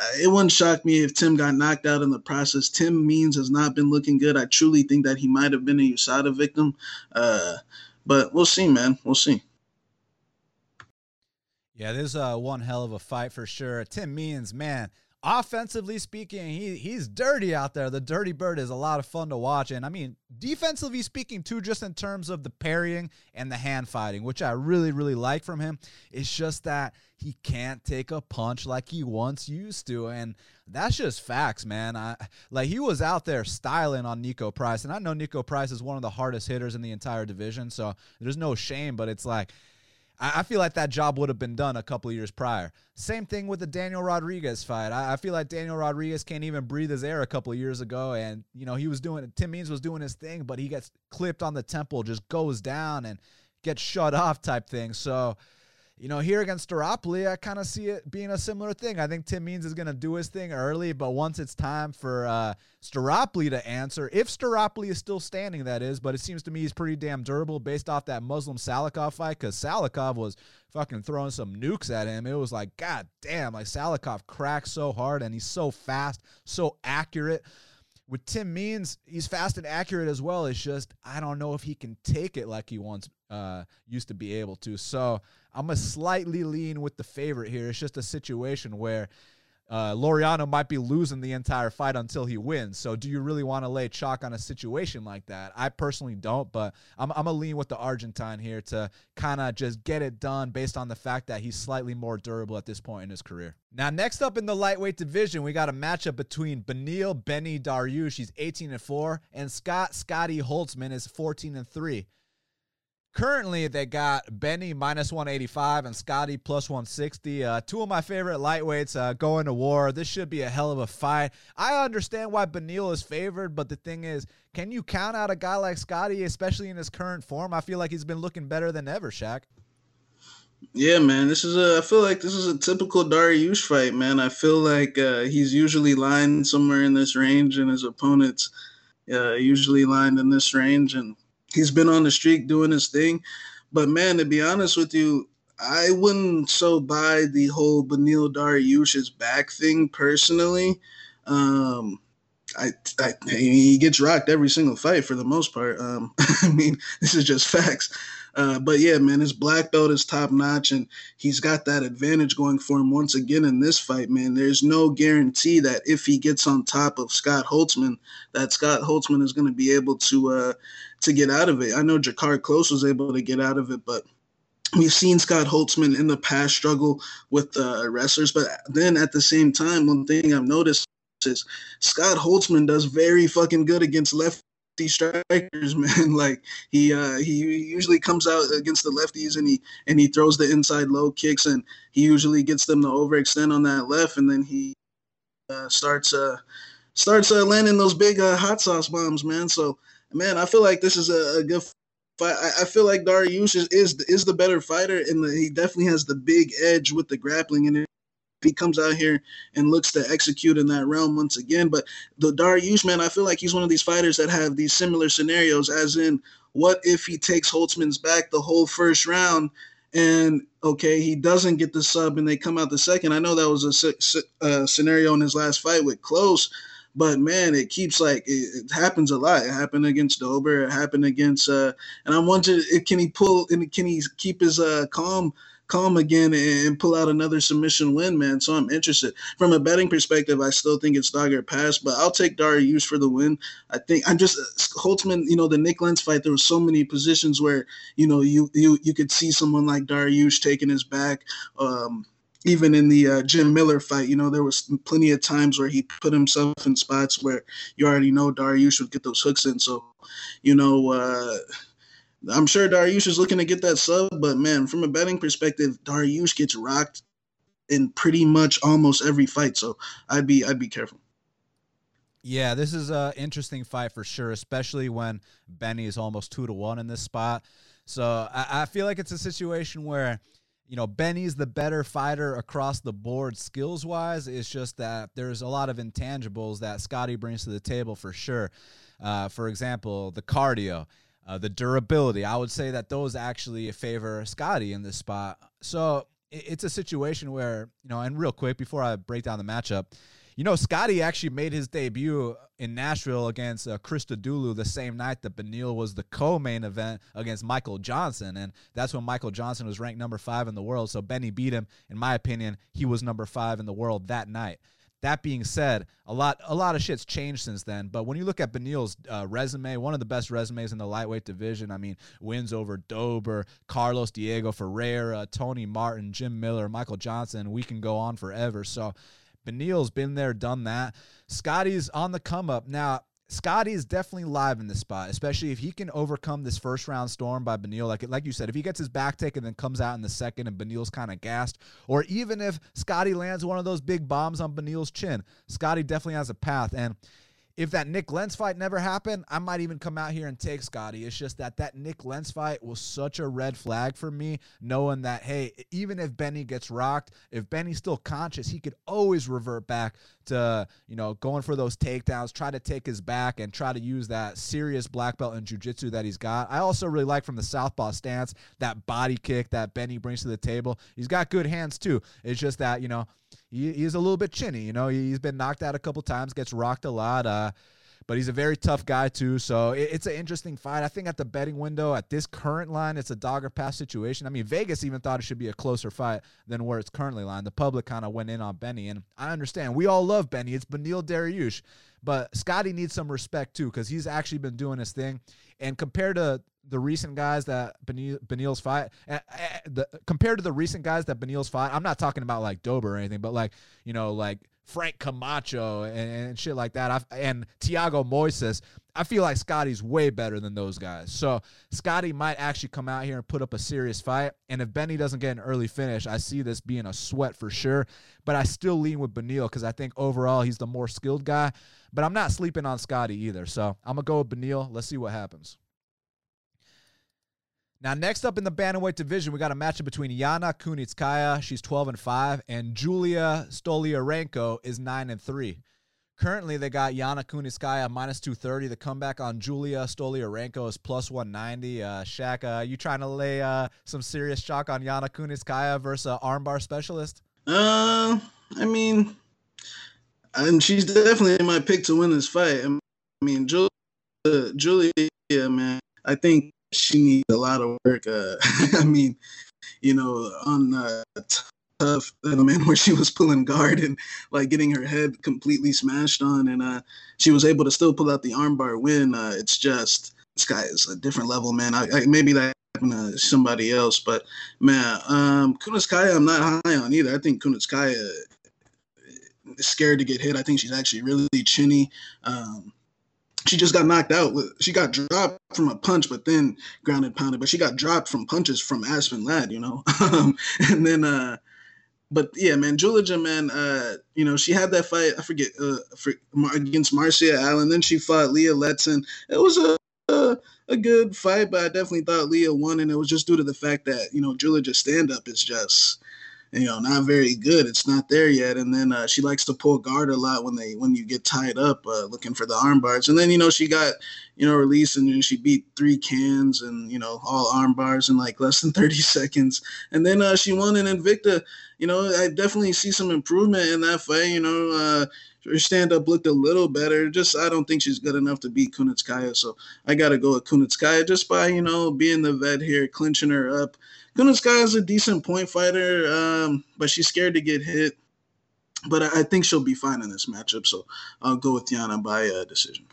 uh, it wouldn't shock me if Tim got knocked out in the process. Tim Means has not been looking good. I truly think that he might have been a U S A D A victim. Uh, but we'll see, man. We'll see. Yeah, this is uh, one hell of a fight for sure. Tim Means, man, offensively speaking, he he's dirty out there. The Dirty Bird is a lot of fun to watch. And, I mean, defensively speaking, too, just in terms of the parrying and the hand fighting, which I really, really like from him. It's just that he can't take a punch like he once used to. And that's just facts, man. I, like, he was out there styling on Nico Price. And I know Nico Price is one of the hardest hitters in the entire division, so there's no shame, but it's like, I feel like that job would have been done a couple of years prior. Same thing with the Daniel Rodriguez fight. I, I feel like Daniel Rodriguez can't even breathe his air a couple of years ago. And, you know, he was doing it. Tim Means was doing his thing, but he gets clipped on the temple, just goes down and gets shut off type thing. So, you know, here against Staropoli, I kind of see it being a similar thing. I think Tim Means is going to do his thing early, but once it's time for uh, Staropoli to answer, if Staropoli is still standing, that is, but it seems to me he's pretty damn durable based off that Muslim Salikov fight because Salikov was fucking throwing some nukes at him. It was like, God damn, like Salikov cracks so hard and he's so fast, so accurate. With Tim Means, he's fast and accurate as well. It's just, I don't know if he can take it like he once uh, used to be able to. So I'm going to slightly lean with the favorite here. It's just a situation where uh, Laureano might be losing the entire fight until he wins. So do you really want to lay chalk on a situation like that? I personally don't, but I'm, I'm going to lean with the Argentine here to kind of just get it done based on the fact that he's slightly more durable at this point in his career. Now, next up in the lightweight division, we got a matchup between Beneil Benny Dariush, he's eighteen and four, and Scott Scotty Holtzman is fourteen and three. Currently, they got Benny minus one eighty-five and Scotty plus one sixty. Uh, two of my favorite lightweights uh, going to war. This should be a hell of a fight. I understand why Beneil is favored, but the thing is, can you count out a guy like Scotty, especially in his current form? I feel like he's been looking better than ever, Shaq. Yeah, man, this is a, I feel like this is a typical Dariush fight, man. I feel like uh, he's usually lined somewhere in this range, and his opponent's uh, usually lined in this range, and he's been on the streak doing his thing. But, man, to be honest with you, I wouldn't so buy the whole Beneil Dariush's back thing personally. Um, I, I He gets rocked every single fight for the most part. Um, I mean, this is just facts. Uh, but, yeah, man, his black belt is top-notch, and he's got that advantage going for him once again in this fight, man. There's no guarantee that if he gets on top of Scott Holtzman, that Scott Holtzman is going to be able to uh, to get out of it. I know Jakar Close was able to get out of it, but we've seen Scott Holtzman in the past struggle with uh, wrestlers. But then at the same time, one thing I've noticed is Scott Holtzman does very fucking good against left these strikers, man. Like he uh he usually comes out against the lefties and he and he throws the inside low kicks, and he usually gets them to overextend on that left, and then he uh starts uh starts uh, landing those big uh, hot sauce bombs, man. So, man, I feel like this is a, a good fight. I, I feel like Dariush is, is is the better fighter, and the, he definitely has the big edge with the grappling in it. He comes out here and looks to execute in that realm once again. But the Dariush, man, I feel like he's one of these fighters that have these similar scenarios, as in, what if he takes Holtzman's back the whole first round and, okay, he doesn't get the sub and they come out the second? I know that was a uh, scenario in his last fight with Close, but, man, it keeps like it, it happens a lot. It happened against Dober. It happened against uh, – and I'm wondering, can he pull – and can he keep his uh, calm – calm again and pull out another submission win, man? So I'm interested. From a betting perspective, I still think it's dog or pass, but I'll take Dariush for the win. I think I'm just Holtzman, you know, the Nick Lentz fight, there were so many positions where, you know, you you you could see someone like Dariush taking his back. Um even in the uh, Jim Miller fight, you know, there was plenty of times where he put himself in spots where you already know Dariush would get those hooks in. So, you know, uh I'm sure Dariush is looking to get that sub, but, man, from a betting perspective, Dariush gets rocked in pretty much almost every fight, so I'd be I'd be careful. Yeah, this is an interesting fight for sure, especially when Benny is almost two to one in this spot. So I, I feel like it's a situation where, you know, Benny's the better fighter across the board skills-wise. It's just that there's a lot of intangibles that Scotty brings to the table for sure. Uh, for example, the cardio. Uh, the durability, I would say that those actually favor Scotty in this spot. So it, it's a situation where, you know, and real quick before I break down the matchup, you know, Scotty actually made his debut in Nashville against uh, Christodoulou the same night that Beneil was the co-main event against Michael Johnson. And that's when Michael Johnson was ranked number five in the world. So Benny beat him. In my opinion, he was number five in the world that night. That being said, a lot a lot of shit's changed since then. But when you look at Beneil's uh, resume, one of the best resumes in the lightweight division, I mean, wins over Dober, Carlos Diego Ferreira, Tony Martin, Jim Miller, Michael Johnson. We can go on forever. So Beneil's been there, done that. Scotty's on the come-up. Now, Scotty is definitely live in this spot, especially if he can overcome this first-round storm by Beneil. Like, like you said, if he gets his back taken and then comes out in the second and Beneil's kind of gassed, or even if Scotty lands one of those big bombs on Beneil's chin, Scotty definitely has a path. And if that Nick Lentz fight never happened, I might even come out here and take Scotty. It's just that that Nick Lentz fight was such a red flag for me, knowing that, hey, even if Benny gets rocked, if Benny's still conscious, he could always revert back to, you know, going for those takedowns, try to take his back and try to use that serious black belt in jiu-jitsu that he's got. I also really like from the southpaw stance, that body kick that Benny brings to the table. He's got good hands too. It's just that, you know, He, he's a little bit chinny, you know. He's been knocked out a couple times, gets rocked a lot, uh, but he's a very tough guy too. So it, it's an interesting fight. I think at the betting window, at this current line, it's a dog or pass situation. I mean, Vegas even thought it should be a closer fight than where it's currently lined. The public kind of went in on Benny, and I understand. We all love Benny. It's Beneil Dariush, but Scotty needs some respect too, because he's actually been doing his thing. And compared to the recent guys that Beneil's fight, uh, uh, the, compared to the recent guys that Beneil's fight, I'm not talking about like Dober or anything, but like, you know, like Frank Camacho and, and shit like that, I've, and Tiago Moises, I feel like Scotty's way better than those guys. So Scotty might actually come out here and put up a serious fight. And if Benny doesn't get an early finish, I see this being a sweat for sure. But I still lean with Beneil because I think overall he's the more skilled guy. But I'm not sleeping on Scotty either. So I'm going to go with Beneil. Let's see what happens. Now, next up in the bantamweight division, we got a matchup between Yana Kunitskaya, she's twelve and five, and Julija Stoliarenko is nine and three. Currently, they got Yana Kunitskaya minus two thirty. The comeback on Julija Stoliarenko is plus one ninety. Uh, Shaq, uh, you trying to lay uh, some serious chalk on Yana Kunitskaya versus an armbar specialist? Uh, I mean, and she's definitely my pick to win this fight. I mean, Julija, Julija, man, I think she needs a lot of work. Uh, I mean, you know, on uh, tough, I mean, where she was pulling guard and like getting her head completely smashed on, and uh, she was able to still pull out the armbar win. Uh, it's just this guy is a different level, man. I, I, maybe that happened to somebody else, but man, um, Kunitskaya, I'm not high on either. I think Kunitskaya is scared to get hit. I think she's actually really chinny. Um, She just got knocked out. She got dropped from a punch, but then grounded pounded. But she got dropped from punches from Aspen Ladd, you know. um, and then, uh, but yeah, man, Julija, man, uh, you know, she had that fight. I forget uh, for, against Marcia Allen. Then she fought Leah Letson. It was a, a a good fight, but I definitely thought Leah won, and it was just due to the fact that you know Julija's stand up is just. You know, not very good. It's not there yet. And then uh, she likes to pull guard a lot when they when you get tied up uh, looking for the arm bars. And then, you know, she got, you know, released and she beat three cans and, you know, all arm bars in like less than thirty seconds. And then uh, she won in Invicta. You know, I definitely see some improvement in that fight. You know, uh, her stand-up looked a little better. Just I don't think she's good enough to beat Kunitskaya. So I got to go with Kunitskaya just by, you know, being the vet here, clinching her up. Kunitskaya is a decent point fighter, um, but she's scared to get hit. But I, I think she'll be fine in this matchup, so I'll go with Yana by uh, decision.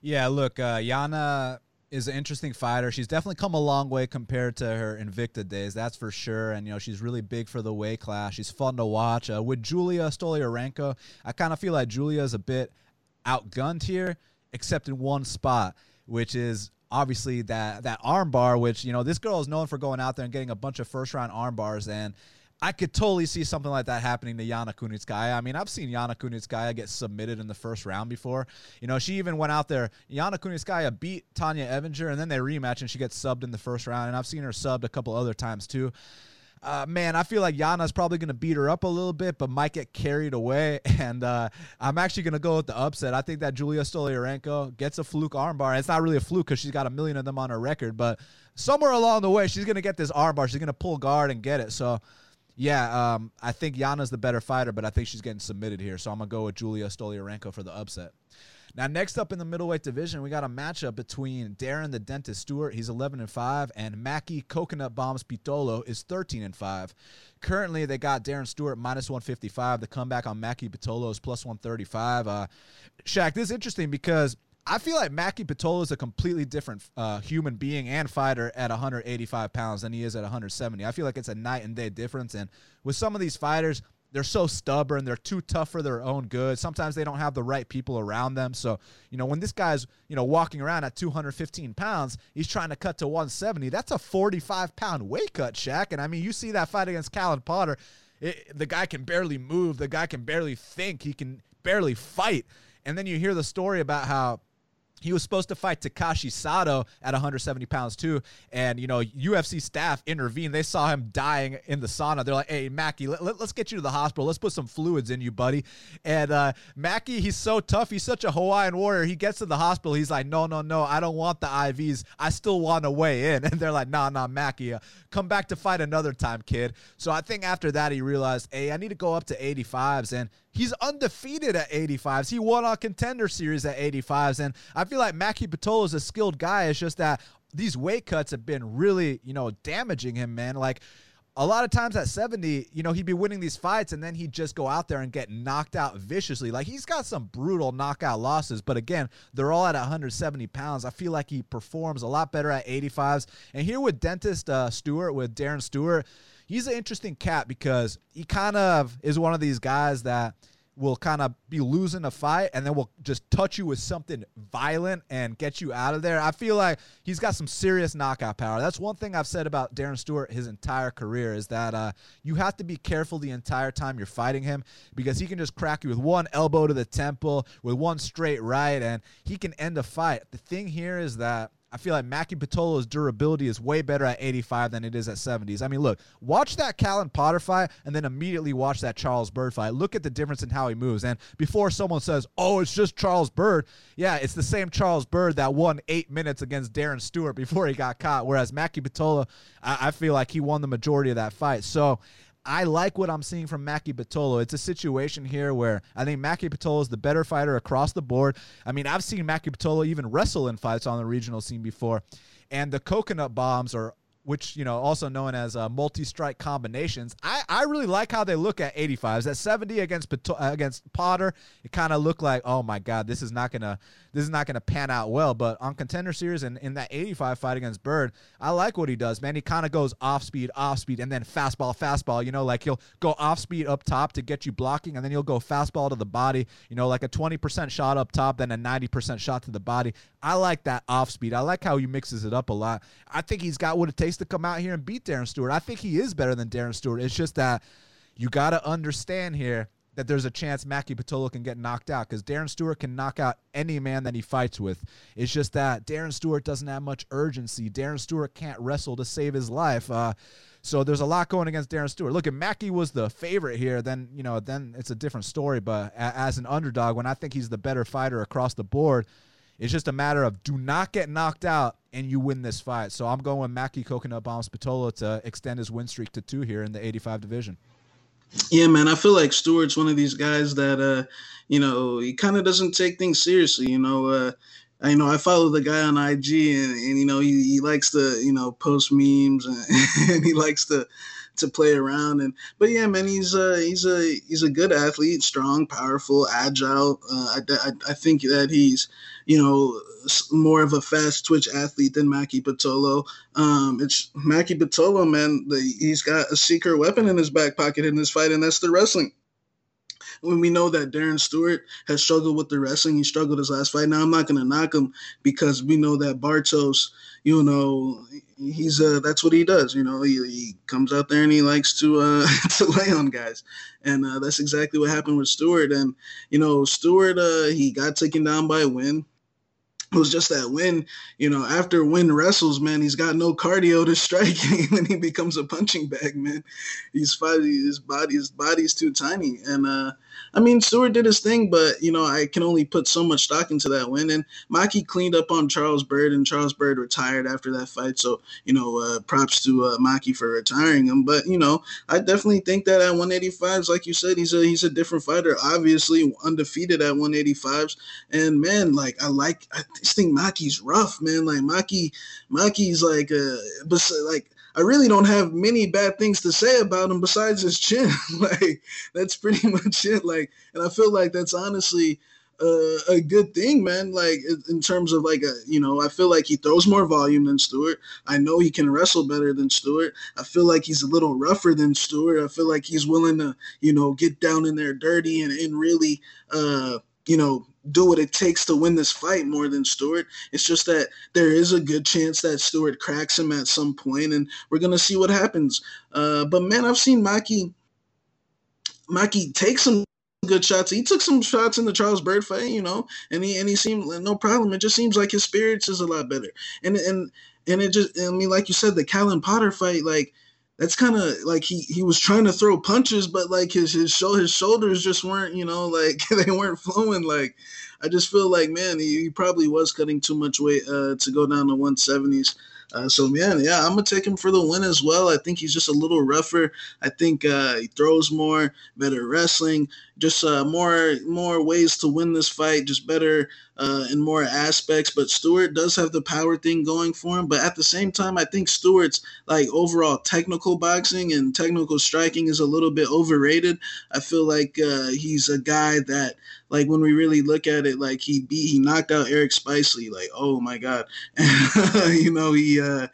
Yeah, look, uh, Yana is an interesting fighter. She's definitely come a long way compared to her Invicta days, that's for sure. And, you know, she's really big for the weight class. She's fun to watch. Uh, with Julija Stoliarenko, I kind of feel like Julia is a bit outgunned here, except in one spot, which is – obviously, that that arm bar, which, you know, this girl is known for going out there and getting a bunch of first-round arm bars, and I could totally see something like that happening to Yana Kunitskaya. I mean, I've seen Yana Kunitskaya get submitted in the first round before. You know, she even went out there. Yana Kunitskaya beat Tanya Evinger, and then they rematch, and she gets subbed in the first round, and I've seen her subbed a couple other times, too. Uh, man, I feel like Yana's probably going to beat her up a little bit, but might get carried away. And uh, I'm actually going to go with the upset. I think that Julija Stoliarenko gets a fluke armbar. It's not really a fluke because she's got a million of them on her record. But somewhere along the way, she's going to get this armbar. She's going to pull guard and get it. So, yeah, um, I think Yana's the better fighter, but I think she's getting submitted here. So I'm going to go with Julija Stoliarenko for the upset. Now, next up in the middleweight division, we got a matchup between Darren the Dentist Stewart, he's eleven and five, and Maki Coconut Bombs Pitolo is thirteen and five. Currently, they got Darren Stewart minus one fifty-five. The comeback on Maki Pitolo is plus one thirty-five. Uh, Shaq, this is interesting because I feel like Maki Pitolo is a completely different uh, human being and fighter at one eighty-five pounds than he is at one seventy. I feel like it's a night and day difference. And with some of these fighters, they're so stubborn. They're too tough for their own good. Sometimes they don't have the right people around them. So, you know, when this guy's, you know, walking around at two fifteen pounds, he's trying to cut to one seventy. That's a forty-five pound weight cut, Shaq. And I mean, you see that fight against Callan Potter. It, the guy can barely move. The guy can barely think. He can barely fight. And then you hear the story about how he was supposed to fight Takashi Sato at one seventy pounds too. And, you know, U F C staff intervened. They saw him dying in the sauna. They're like, hey, Maki, let, let, let's get you to the hospital. Let's put some fluids in you, buddy. And uh, Maki, he's so tough. He's such a Hawaiian warrior. He gets to the hospital. He's like, no, no, no, I don't want the I Vs. I still want to weigh in. And they're like, nah, nah, Maki, uh, come back to fight another time, kid. So I think after that, he realized, hey, I need to go up to eighty-fives. And he's undefeated at eighty-fives. He won on Contender Series at eighty-fives. And I feel like Maki Pitolo is a skilled guy. It's just that these weight cuts have been really, you know, damaging him, man. Like, a lot of times at seventy, you know, he'd be winning these fights, and then he'd just go out there and get knocked out viciously. Like, he's got some brutal knockout losses, but again, they're all at one seventy pounds. I feel like he performs a lot better at eighty-fives. And here with Dentist uh, Stewart, with Darren Stewart, he's an interesting cat because he kind of is one of these guys that will kind of be losing a fight and then will just touch you with something violent and get you out of there. I feel like he's got some serious knockout power. That's one thing I've said about Darren Stewart his entire career is that uh, you have to be careful the entire time you're fighting him because he can just crack you with one elbow to the temple, with one straight right, and he can end a fight. The thing here is that I feel like Maki Pitolo's durability is way better at eighty-five than it is at seventies. I mean, look, watch that Callan Potter fight and then immediately watch that Charles Byrd fight. Look at the difference in how he moves. And before someone says, oh, it's just Charles Byrd, yeah, it's the same Charles Byrd that won eight minutes against Darren Stewart before he got caught, whereas Maki Pitolo, I, I feel like he won the majority of that fight. So I like what I'm seeing from Maki Pitolo. It's a situation here where I think Maki Pitolo is the better fighter across the board. I mean, I've seen Maki Pitolo even wrestle in fights on the regional scene before. And the coconut bombs are, which, you know, also known as uh, multi-strike combinations. I, I really like how they look at eighty-fives. At seventy against Pito against Potter, it kind of looked like, oh my God, this is not gonna this is not gonna pan out well. But on Contender Series and in that eighty-five fight against Bird, I like what he does, man. He kind of goes off speed, off speed, and then fastball, fastball. You know, like he'll go off speed up top to get you blocking, and then he'll go fastball to the body. You know, like a twenty percent shot up top, then a ninety percent shot to the body. I like that off speed. I like how he mixes it up a lot. I think he's got what it takes to come out here and beat Darren Stewart. I think he is better than Darren Stewart. It's just that you got to understand here that there's a chance Maki Pitolo can get knocked out because Darren Stewart can knock out any man that he fights with. It's just that Darren Stewart doesn't have much urgency. Darren Stewart can't wrestle to save his life. Uh, so there's a lot going against Darren Stewart. Look, if Maki was the favorite here, then, you know, then it's a different story. But as an underdog, when I think he's the better fighter across the board, it's just a matter of do not get knocked out and you win this fight. So I'm going with Maki Coconut Bombs Pitolo to extend his win streak to two here in the eighty-five division. Yeah, man, I feel like Stewart's one of these guys that, uh, you know, he kind of doesn't take things seriously. You know, uh, I know I follow the guy on I G and, and you know, he, he likes to, you know, post memes and, and he likes to to play around. And but yeah, man, he's a he's a he's a good athlete, strong, powerful, agile. Uh, I, I I think that he's, you know, more of a fast twitch athlete than Maki Pitolo. Um, it's Maki Pitolo, man. The, he's got a secret weapon in his back pocket in this fight, and that's the wrestling. When we know that Darren Stewart has struggled with the wrestling, he struggled his last fight. Now I'm not going to knock him because we know that Bartos, you know, he's uh that's what he does. You know, he, he comes out there and he likes to uh to lay on guys, and uh, that's exactly what happened with Stewart. And you know, Stewart, uh, he got taken down by Wynn. It was just that Wynn, you know, after Wynn wrestles, man, he's got no cardio to striking, and he becomes a punching bag, man. He's fighting, his body, his body's too tiny, and uh, I mean, Stewart did his thing, but you know, I can only put so much stock into that win. And Maki cleaned up on Charles Byrd, and Charles Byrd retired after that fight, so you know, uh, props to uh, Maki for retiring him. But you know, I definitely think that at one eighty-fives, like you said, he's a he's a different fighter. Obviously, undefeated at one eighty-fives, and man, like I like. I I just think Maki's rough, man. Like Maki, Maki's like, uh, but like I really don't have many bad things to say about him besides his chin. Like that's pretty much it. Like, and I feel like that's honestly uh, a good thing, man. Like in terms of like a, you know, I feel like he throws more volume than Stewart. I know he can wrestle better than Stewart. I feel like he's a little rougher than Stewart. I feel like he's willing to, you know, get down in there dirty and and really, uh, you know, do what it takes to win this fight more than Stewart. It's just that there is a good chance that Stewart cracks him at some point, and we're going to see what happens. Uh, but, man, I've seen Maki, Maki take some good shots. He took some shots in the Charles Byrd fight, you know, and he and he seemed no problem. It just seems like his spirits is a lot better. And, and, and it just, I mean, like you said, the Callan Potter fight, like, that's kind of like he, he was trying to throw punches, but like his his, sho his shoulders just weren't, you know, like they weren't flowing. Like I just feel like, man, he, he probably was cutting too much weight uh, to go down to one seventies. Uh, so, man, yeah, I'm going to take him for the win as well. I think he's just a little rougher. I think uh, he throws more, better wrestling, just uh, more more ways to win this fight, just better uh, in more aspects. But Stewart does have the power thing going for him. But at the same time, I think Stewart's, like, overall technical boxing and technical striking is a little bit overrated. I feel like uh, he's a guy that, like, when we really look at it, like, he beat, he knocked out Eric Spicely. Like, oh, my God. You know, he, uh,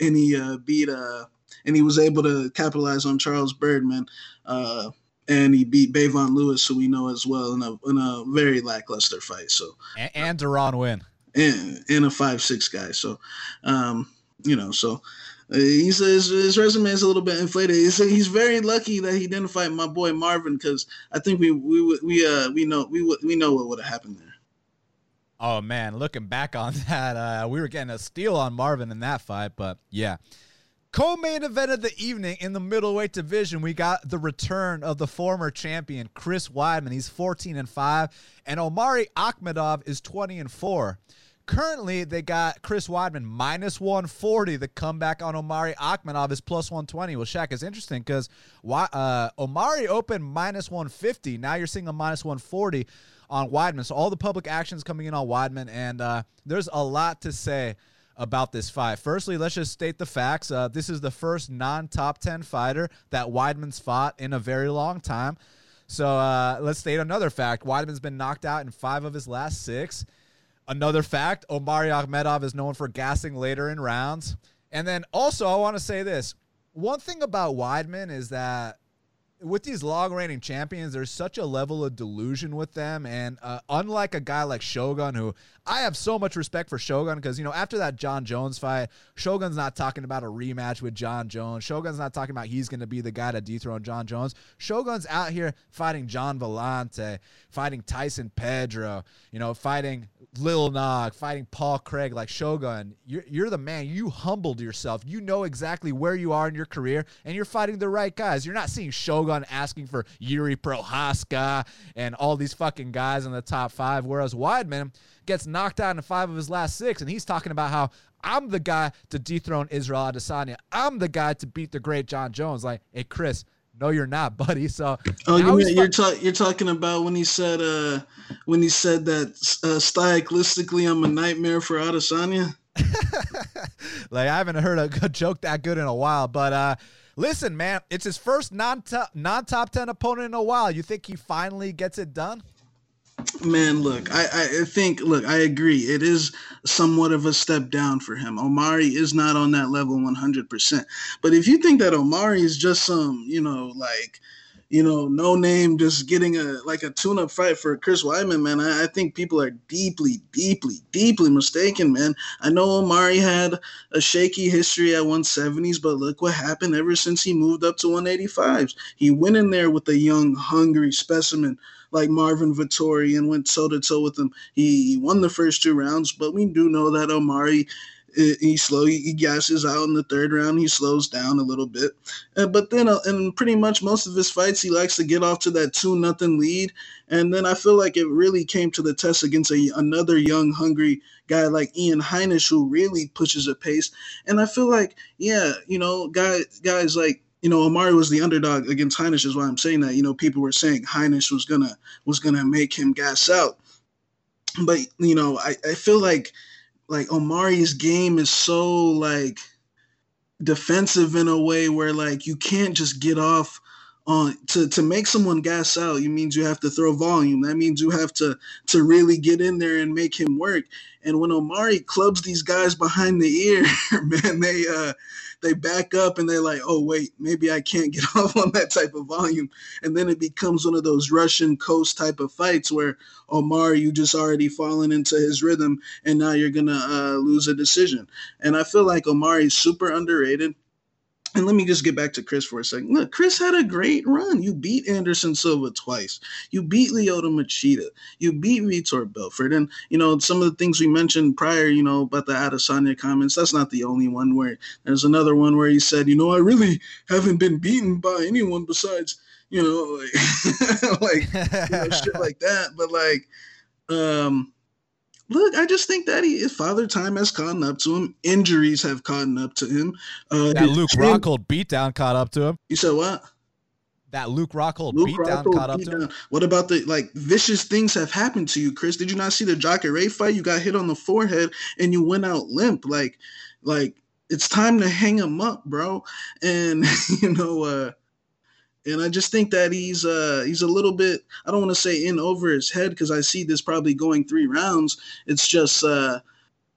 and he uh, beat uh, and he was able to capitalize on Charles Birdman. Uh, and he beat Bevon Lewis, who we know as well, in a in a very lackluster fight. So and, and Deron Wynn, and, and a five six guy. So, um, you know, so he's his, his resume is a little bit inflated. He's, he's very lucky that he didn't fight my boy Marvin, because I think we we we uh we know we we know what would have happened there. Oh man, looking back on that, uh, we were getting a steal on Marvin in that fight, but yeah. Co-main event of the evening in the middleweight division, we got the return of the former champion, Chris Weidman. He's fourteen and five, and Omari Akhmedov is twenty and four. Currently, they got Chris Weidman minus one forty. The comeback on Omari Akhmedov is plus one twenty. Well, Shaq, is interesting because uh, Omari opened minus one fifty. Now you're seeing a minus one forty on Weidman. So all the public actions coming in on Weidman, and uh, there's a lot to say about this fight. Firstly, let's just state the facts. Uh, this is the first non-top ten fighter that Weidman's fought in a very long time. So uh, let's state another fact. Weidman's been knocked out in five of his last six. Another fact, Omari Akhmedov is known for gassing later in rounds. And then also, I want to say this. One thing about Weidman is that with these long-reigning champions, there's such a level of delusion with them. And uh, unlike a guy like Shogun, who I have so much respect for Shogun, because, you know, after that John Jones fight, Shogun's not talking about a rematch with John Jones. Shogun's not talking about he's going to be the guy to dethrone John Jones. Shogun's out here fighting John Volante, fighting Tyson Pedro, you know, fighting Lil Nog, fighting Paul Craig. Like, Shogun, you're, you're the man. You humbled yourself. You know exactly where you are in your career, and you're fighting the right guys. You're not seeing Shogun asking for Jiří Procházka and all these fucking guys in the top five, whereas Weidman gets knocked out in five of his last six, and he's talking about how I'm the guy to dethrone Israel Adesanya. I'm the guy to beat the great John Jones. Like, hey, Chris, no, you're not, buddy. So, oh, you mean, you're ta you're talking about when he said uh, when he said that uh, stylistically, I'm a nightmare for Adesanya. Like, I haven't heard a good joke that good in a while, but uh, listen, man, it's his first non top non top ten opponent in a while. You think he finally gets it done? Man, look, I, I think, look, I agree. It is somewhat of a step down for him. Omari is not on that level one hundred percent. But if you think that Omari is just some, you know, like, you know, no name, just getting a, like a tune-up fight for Chris Weidman, man, I, I think people are deeply, deeply, deeply mistaken, man. I know Omari had a shaky history at one seventies, but look what happened ever since he moved up to one eighty-fives. He went in there with a young, hungry specimen like Marvin Vettori and went toe-to-toe with him. He, he won the first two rounds, but we do know that Omari, he slowly he gasses out in the third round. He slows down a little bit. Uh, but then uh, in pretty much most of his fights, he likes to get off to that two nothing lead. And then I feel like it really came to the test against a, another young, hungry guy like Ian Heinisch, who really pushes a pace. And I feel like, yeah, you know, guys, guys like, you know, Omari was the underdog against Heinisch, is why I'm saying that. You know, people were saying Heinisch was gonna was gonna make him gas out, but you know, I, I feel like like Omari's game is so like defensive in a way where like you can't just get off on to to make someone gas out. It means you have to throw volume. That means you have to to really get in there and make him work. And when Omari clubs these guys behind the ear, man, they uh. they back up and they're like, oh, wait, maybe I can't get off on that type of volume. And then it becomes one of those Russian coast type of fights where, Omari, you just already fallen into his rhythm, and now you're going to uh, lose a decision. And I feel like Omari is super underrated. And let me just get back to Chris for a second. Look, Chris had a great run. You beat Anderson Silva twice. You beat Lyoto Machida. You beat Vitor Belfort. And, you know, some of the things we mentioned prior, you know, about the Adesanya comments, that's not the only one. Where there's another one where he said, you know, I really haven't been beaten by anyone besides, you know, like, like you know, shit like that. But, like, um, look, I just think that he, father time has caught up to him. Injuries have caught up to him. Uh, that Luke Rockhold beatdown caught up to him. You said what? That Luke Rockhold beatdown caught up to him. What about the, like, vicious things have happened to you, Chris? Did you not see the Jacare fight? You got hit on the forehead and you went out limp. Like, like it's time to hang him up, bro. And, you know, uh, and I just think that he's uh, he's a little bit, I don't want to say in over his head, because I see this probably going three rounds. It's just, uh,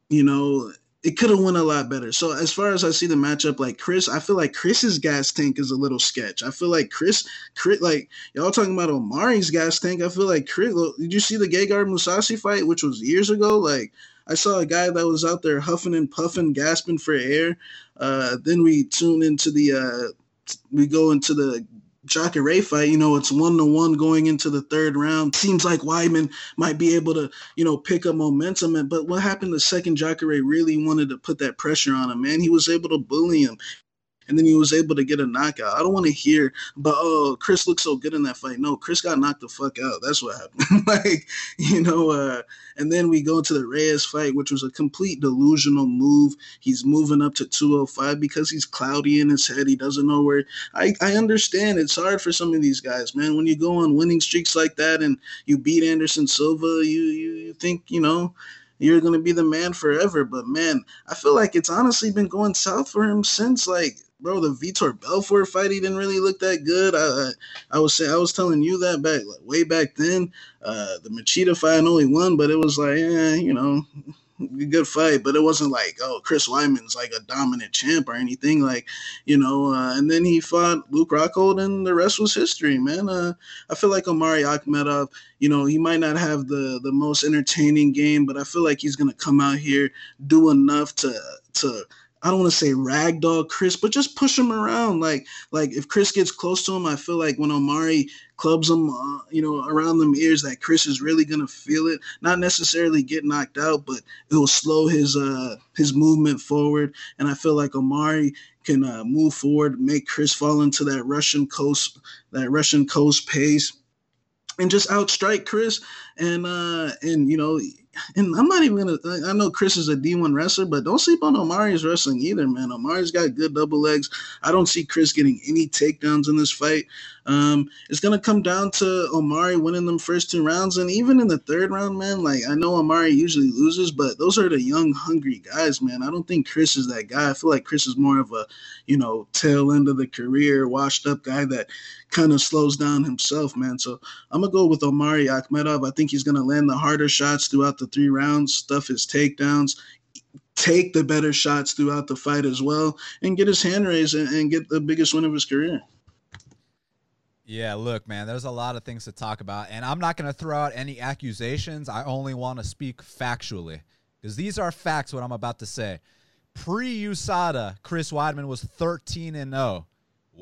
you know, it could have went a lot better. So as far as I see the matchup, like Chris, I feel like Chris's gas tank is a little sketch. I feel like Chris, Chris like y'all talking about Omari's gas tank. I feel like Chris, did you see the Gegard Mousasi fight, which was years ago? Like, I saw a guy that was out there huffing and puffing, gasping for air. Uh, then we tune into the, uh, we go into the Jacare fight. You know, it's one to one going into the third round. Seems like Weidman might be able to, you know, pick up momentum. And, but what happened the second, Jacare really wanted to put that pressure on him, man. He was able to bully him. And then he was able to get a knockout. I don't want to hear, but, oh, Chris looked so good in that fight. No, Chris got knocked the fuck out. That's what happened. Like, you know, uh, and then we go to the Reyes fight, which was a complete delusional move. He's moving up to two oh five because he's cloudy in his head. He doesn't know where. I, I understand it's hard for some of these guys, man. When you go on winning streaks like that and you beat Anderson Silva, you you, you think, you know, you're going to be the man forever. But, man, I feel like it's honestly been going south for him since, like, bro, the Vitor Belfort fight, he didn't really look that good. I I, I was saying, I was telling you that back like, way back then. Uh, the Machida fight, I know he won, but it was like, eh, you know, good fight. But it wasn't like, oh, Chris Weidman's like a dominant champ or anything. Like, you know, uh, and then he fought Luke Rockhold, and the rest was history, man. Uh, I feel like Omari Akhmedov, you know, he might not have the, the most entertaining game, but I feel like he's going to come out here, do enough to to – I don't want to say ragdoll Chris, but just push him around. Like, like if Chris gets close to him, I feel like when Omari clubs him, uh, you know, around them ears, that Chris is really going to feel it. Not necessarily get knocked out, but it will slow his uh, his movement forward. And I feel like Omari can uh, move forward, make Chris fall into that Russian coast, that Russian coast pace, and just outstrike Chris. And uh, and you know. And I'm not even going to – I know Chris is a D one wrestler, but don't sleep on Omari's wrestling either, man. Omari's got good double legs. I don't see Chris getting any takedowns in this fight. Um, it's going to come down to Omari winning them first two rounds. And even in the third round, man, like I know Omari usually loses, but those are the young, hungry guys, man. I don't think Chris is that guy. I feel like Chris is more of a, you know, tail end of the career, washed up guy that kind of slows down himself, man. So I'm going to go with Omari Akhmedov. I think he's going to land the harder shots throughout the three rounds, stuff his takedowns, take the better shots throughout the fight as well, and get his hand raised and, and get the biggest win of his career. Yeah, look, man, there's a lot of things to talk about, and I'm not going to throw out any accusations. I only want to speak factually, because these are facts, what I'm about to say. Pre-U S A D A, Chris Weidman was thirteen and oh.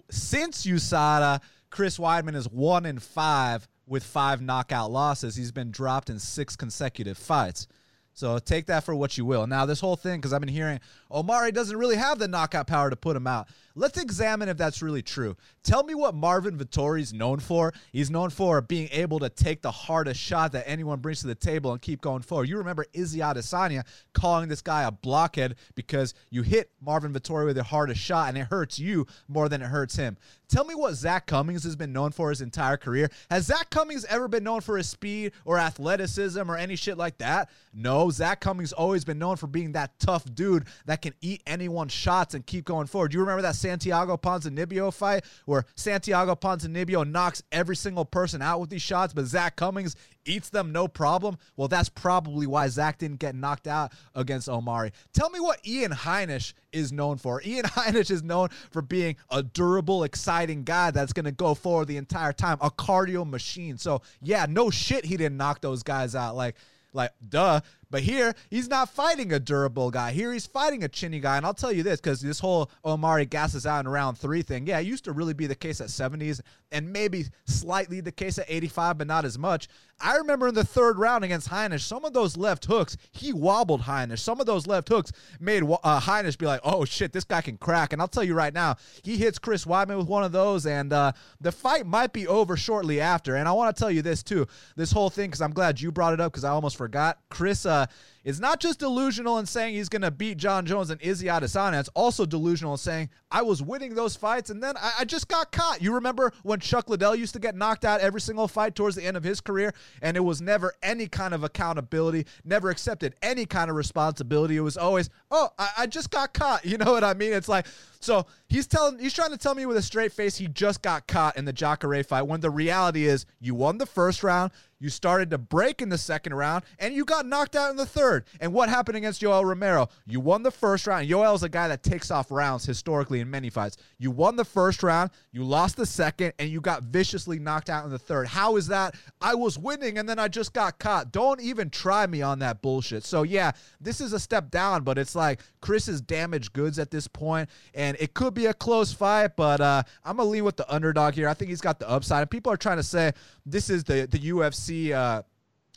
Since U S A D A, Chris Weidman is one and five with five knockout losses. He's been dropped in six consecutive fights. So take that for what you will. Now, this whole thing, because I've been hearing Omari doesn't really have the knockout power to put him out. Let's examine if that's really true. Tell me what Marvin Vettori's known for. He's known for being able to take the hardest shot that anyone brings to the table and keep going forward. You remember Izzy Adesanya calling this guy a blockhead because you hit Marvin Vettori with the hardest shot and it hurts you more than it hurts him. Tell me what Zach Cummings has been known for his entire career. Has Zach Cummings ever been known for his speed or athleticism or any shit like that? No, Zach Cummings always been known for being that tough dude that can eat anyone's shots and keep going forward. You remember that Santiago Ponzinibbio fight where Santiago Ponzinibbio knocks every single person out with these shots, but Zach Cummings eats them no problem? Well, that's probably why Zach didn't get knocked out against Omari. Tell me what Ian Heinisch is known for. Ian Heinisch is known for being a durable, exciting guy that's going to go forward the entire time, a cardio machine. So, yeah, no shit he didn't knock those guys out. Like, like, duh. But here, he's not fighting a durable guy. Here, he's fighting a chinny guy. And I'll tell you this, because this whole Omari gasses out in round three thing, yeah, it used to really be the case at seventies and maybe slightly the case at eighty-five, but not as much. I remember in the third round against Heinisch, some of those left hooks, he wobbled Heinisch. Some of those left hooks made uh, Heinisch be like, oh, shit, this guy can crack. And I'll tell you right now, he hits Chris Weidman with one of those, and uh, the fight might be over shortly after. And I want to tell you this, too, this whole thing, because I'm glad you brought it up because I almost forgot. Chris uh, is not just delusional in saying he's going to beat John Jones and Izzy Adesanya. It's also delusional in saying, I was winning those fights, and then I, I just got caught. You remember when Chuck Liddell used to get knocked out every single fight towards the end of his career, and it was never any kind of accountability, never accepted any kind of responsibility. It was always, oh, I, I just got caught. You know what I mean? It's like, so he's telling, he's trying to tell me with a straight face he just got caught in the Jacare fight, when the reality is you won the first round, you started to break in the second round, and you got knocked out in the third. third. And what happened against Yoel Romero? You won the first round. Yoel's a guy that takes off rounds historically in many fights. You won the first round, you lost the second, and you got viciously knocked out in the third. How is that? I was winning, and then I just got caught. Don't even try me on that bullshit. So, yeah, this is a step down, but it's like Chris is damaged goods at this point, and it could be a close fight, but uh, I'm going to lean with the underdog here. I think he's got the upside. And people are trying to say this is the, the U F C, uh,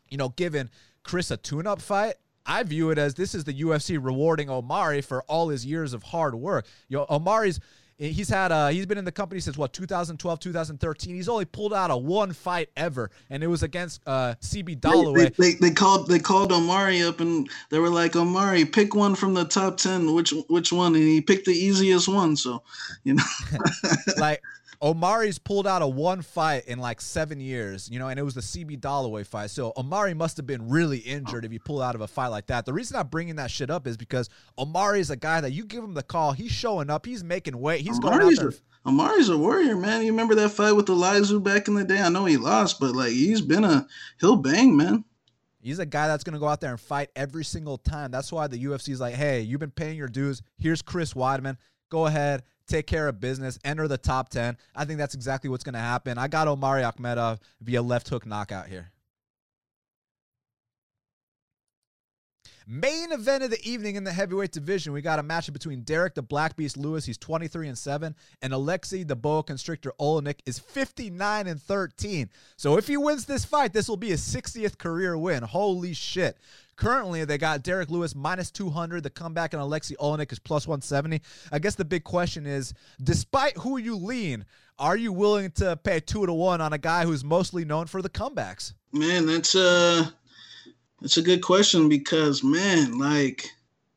you know, giving Chris a tune-up fight. I view it as this is the U F C rewarding Omari for all his years of hard work. You know, Omari's he's had uh, he's been in the company since what two thousand twelve, two thousand thirteen. He's only pulled out a one fight ever, and it was against uh, C B Dalloway. They, they, they called they called Omari up, and they were like, Omari, pick one from the top ten. Which which one? And he picked the easiest one. So, you know, like. Omari's pulled out a one fight in like seven years, you know, and it was the C B Dalloway fight. So Omari must have been really injured if he pulled out of a fight like that. The reason I'm bringing that shit up is because Omari is a guy that you give him the call, he's showing up, he's making weight, he's Omari's going out there. A, Omari's a warrior, man. You remember that fight with Elizu back in the day? I know he lost, but like he's been a he'll bang, man. He's a guy that's going to go out there and fight every single time. That's why the U F C is like, hey, you've been paying your dues. Here's Chris Weidman. Go ahead. Take care of business, enter the top ten. I think that's exactly what's going to happen. I got Omari Akhmedov via left hook knockout here. Main event of the evening in the heavyweight division. We got a matchup between Derek the Black Beast Lewis, he's twenty-three and seven, and Alexei the Boa Constrictor Oleynik is fifty-nine and thirteen. So if he wins this fight, this will be his sixtieth career win. Holy shit. Currently, they got Derek Lewis minus two hundred. The comeback and Alexei Oleynik is plus one seventy. I guess the big question is, despite who you lean, are you willing to pay two to one on a guy who's mostly known for the comebacks? Man, that's a, that's a good question because, man, like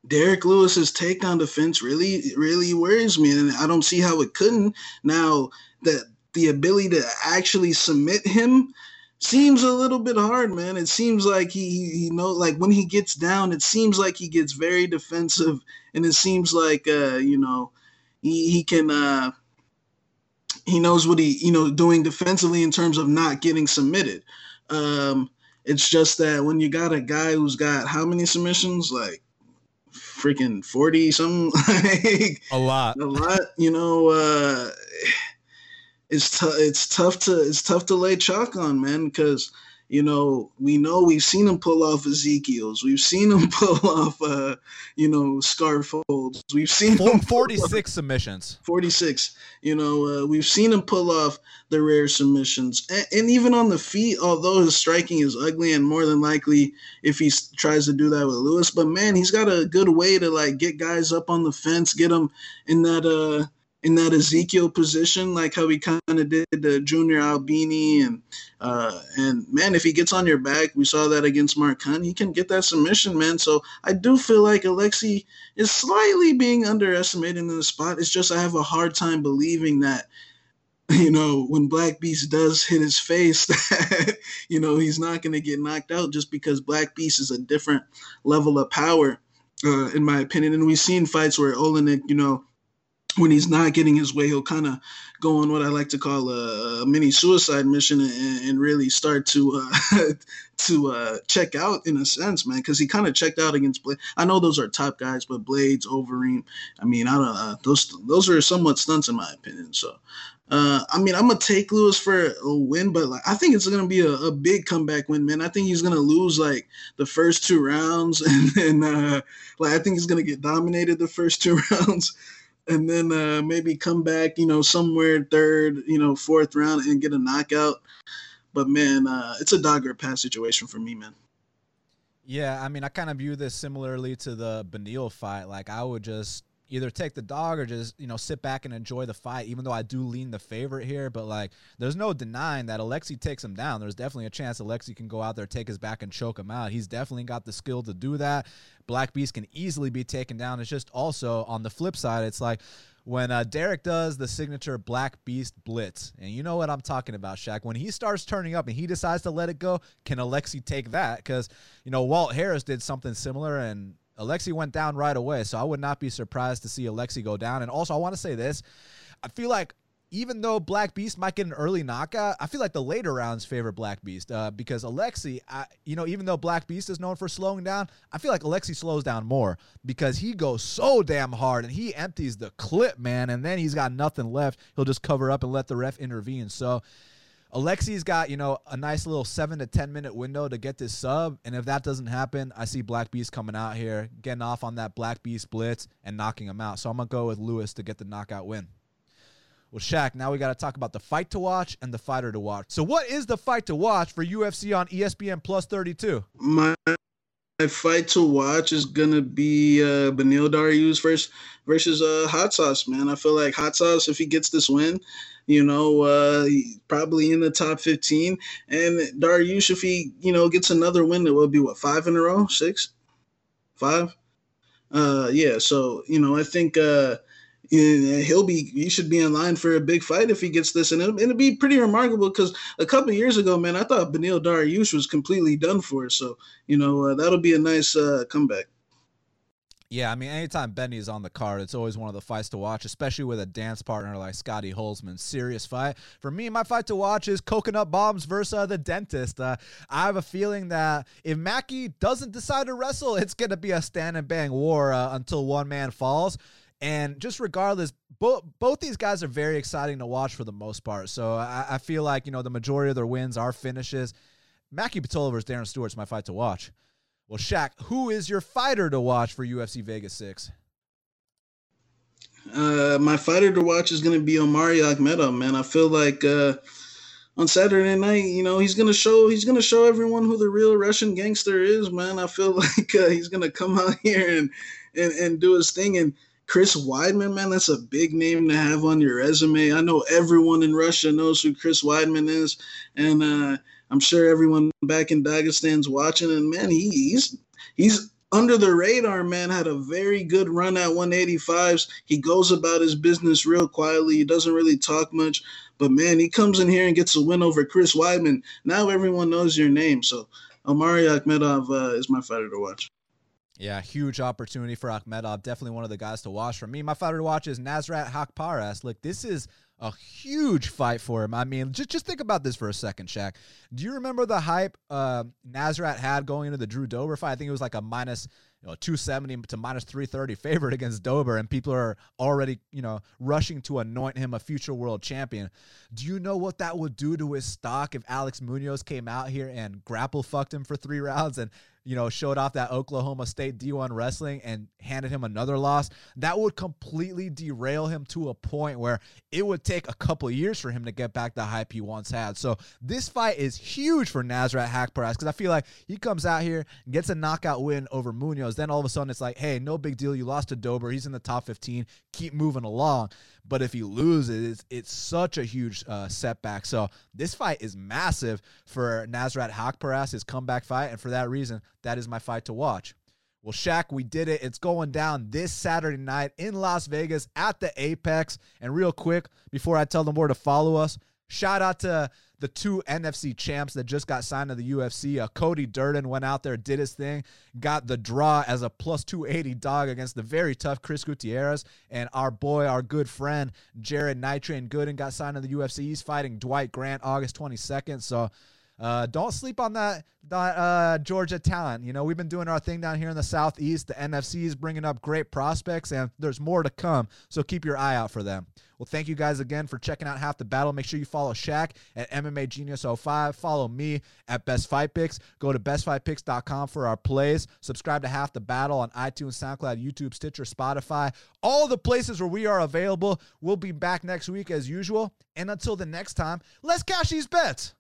Derek Lewis's take on defense really, really worries me, and I don't see how it couldn't. Now, that the ability to actually submit him seems a little bit hard, man. It seems like he, he, you know, like when he gets down, it seems like he gets very defensive, and it seems like, uh, you know, he, he can, uh, he knows what he, you know, doing defensively in terms of not getting submitted. Um, it's just that when you got a guy who's got how many submissions, like freaking forty something, like a lot, a lot, you know, uh, It's, it's tough to it's tough to lay chalk on, man, because, you know, we know we've seen him pull off Ezekiel's. We've seen him pull off, uh, you know, scarf holds. We've seen him forty-six submissions. forty-six. You know, uh, we've seen him pull off the rare submissions. And, and even on the feet, although his striking is ugly and more than likely if he tries to do that with Lewis. But, man, he's got a good way to, like, get guys up on the fence, get them in that uh, – in that Ezekiel position, like how he kind of did the Junior Albini. And, uh, and man, if he gets on your back, we saw that against Marcin, he can get that submission, man. So I do feel like Alexei is slightly being underestimated in the spot. It's just I have a hard time believing that, you know, when Black Beast does hit his face, that, you know, he's not going to get knocked out just because Black Beast is a different level of power, uh, in my opinion. And we've seen fights where Oleynik, you know, when he's not getting his way, he'll kind of go on what I like to call a, a mini suicide mission and, and really start to uh, to uh, check out in a sense, man, because he kind of checked out against Blade. I know those are top guys, but Blades, Overeem, I mean, I don't uh, those those are somewhat stunts in my opinion. So, uh, I mean, I'm gonna take Lewis for a win, but like, I think it's gonna be a, a big comeback win, man. I think he's gonna lose like the first two rounds, and then uh, like I think he's gonna get dominated the first two rounds. And then uh, maybe come back, you know, somewhere third, you know, fourth round and get a knockout. But, man, uh, it's a dog or pass situation for me, man. Yeah, I mean, I kind of view this similarly to the Beneil fight. Like, I would just either take the dog or just, you know, sit back and enjoy the fight, even though I do lean the favorite here. But, like, there's no denying that Alexei takes him down. There's definitely a chance Alexei can go out there, take his back, and choke him out. He's definitely got the skill to do that. Black Beast can easily be taken down. It's just also on the flip side, it's like when uh, Derek does the signature Black Beast blitz, and you know what I'm talking about, Shaq. When he starts turning up and he decides to let it go, can Alexei take that? Because, you know, Walt Harris did something similar, and Alexei went down right away, so I would not be surprised to see Alexei go down. And also, I want to say this. I feel like even though Black Beast might get an early knockout, I feel like the later rounds favor Black Beast uh, because Alexei, I, you know, even though Black Beast is known for slowing down, I feel like Alexei slows down more because he goes so damn hard and he empties the clip, man, and then he's got nothing left. He'll just cover up and let the ref intervene. So Alexei's got, you know, a nice little seven to ten minute window to get this sub, and if that doesn't happen, I see Black Beast coming out here, getting off on that Black Beast blitz and knocking him out. So I'm going to go with Lewis to get the knockout win. Well, Shaq, now we got to talk about the fight to watch and the fighter to watch. So what is the fight to watch for U F C on E S P N Plus thirty-two? My fight to watch is going to be uh, Beneil Dariush versus, versus uh, Hot Sauce, man. I feel like Hot Sauce, if he gets this win, you know, uh, probably in the top fifteen. And Dariush, if he, you know, gets another win, it will be, what, five in a row? Six? Five? Uh, yeah, so, you know, I think uh, – Yeah, he'll be. He should be in line for a big fight if he gets this, and it'll, it'll be pretty remarkable because a couple of years ago, man, I thought Beneil Dariush was completely done for. So you know uh, that'll be a nice uh, comeback. Yeah, I mean, anytime Benny is on the card, it's always one of the fights to watch, especially with a dance partner like Scotty Holtzman. Serious fight. For me, my fight to watch is Coconut Bombs versus uh, the Dentist. Uh, I have a feeling that if Maki doesn't decide to wrestle, it's going to be a stand and bang war uh, until one man falls. And just regardless, both both these guys are very exciting to watch for the most part. So I, I feel like, you know, the majority of their wins are finishes. Maki Pitolo versus Darren Stewart's my fight to watch. Well, Shaq, who is your fighter to watch for U F C Vegas six? Uh, my fighter to watch is going to be Omari Akhmedov, man. I feel like uh, on Saturday night, you know, he's going to show he's going to show everyone who the real Russian gangster is, man. I feel like uh, he's going to come out here and, and, and do his thing. And Chris Weidman, man, that's a big name to have on your resume. I know everyone in Russia knows who Chris Weidman is, and uh, I'm sure everyone back in Dagestan's watching. And man, he, he's he's under the radar, man. Had a very good run at one eighty-fives. He goes about his business real quietly. He doesn't really talk much, but man, he comes in here and gets a win over Chris Weidman. Now everyone knows your name. So Omari Akhmedov uh, is my fighter to watch. Yeah, huge opportunity for Akhmedov. Definitely one of the guys to watch for me. My fighter to watch is Nasrat Haqparast. Look, this is a huge fight for him. I mean, just, just think about this for a second, Shaq. Do you remember the hype uh, Nasrat had going into the Drew Dober fight? I think it was like a minus you know, two seventy to minus three thirty favorite against Dober, and people are already, you know, rushing to anoint him a future world champion. Do you know what that would do to his stock if Alex Munoz came out here and grapple-fucked him for three rounds and you know, showed off that Oklahoma State D one wrestling and handed him another loss? That would completely derail him to a point where it would take a couple years for him to get back the hype he once had. So this fight is huge for Nasrat Haqparast because I feel like he comes out here and gets a knockout win over Munoz. Then all of a sudden it's like, hey, no big deal. You lost to Dober. He's in the top fifteen. Keep moving along. But if he loses, it's such a huge uh, setback. So this fight is massive for Nasrat Haqparast, his comeback fight. And for that reason, that is my fight to watch. Well, Shaq, we did it. It's going down this Saturday night in Las Vegas at the Apex. And real quick, before I tell them where to follow us, shout out to the two N F C champs that just got signed to the U F C. Uh, Cody Durden went out there, did his thing, got the draw as a plus two eighty dog against the very tough Chris Gutierrez. And our boy, our good friend, Jared Nitrain Gooden got signed to the U F C. He's fighting Dwight Grant August twenty-second. So uh, don't sleep on that, that uh, Georgia talent. You know, we've been doing our thing down here in the Southeast. The N F C is bringing up great prospects, and there's more to come. So keep your eye out for them. Well, thank you guys again for checking out Half the Battle. Make sure you follow Shaq at M M A Genius oh five. Follow me at Best Fight Picks. Go to best fight picks dot com for our plays. Subscribe to Half the Battle on iTunes, SoundCloud, YouTube, Stitcher, Spotify, all the places where we are available. We'll be back next week as usual. And until the next time, let's cash these bets.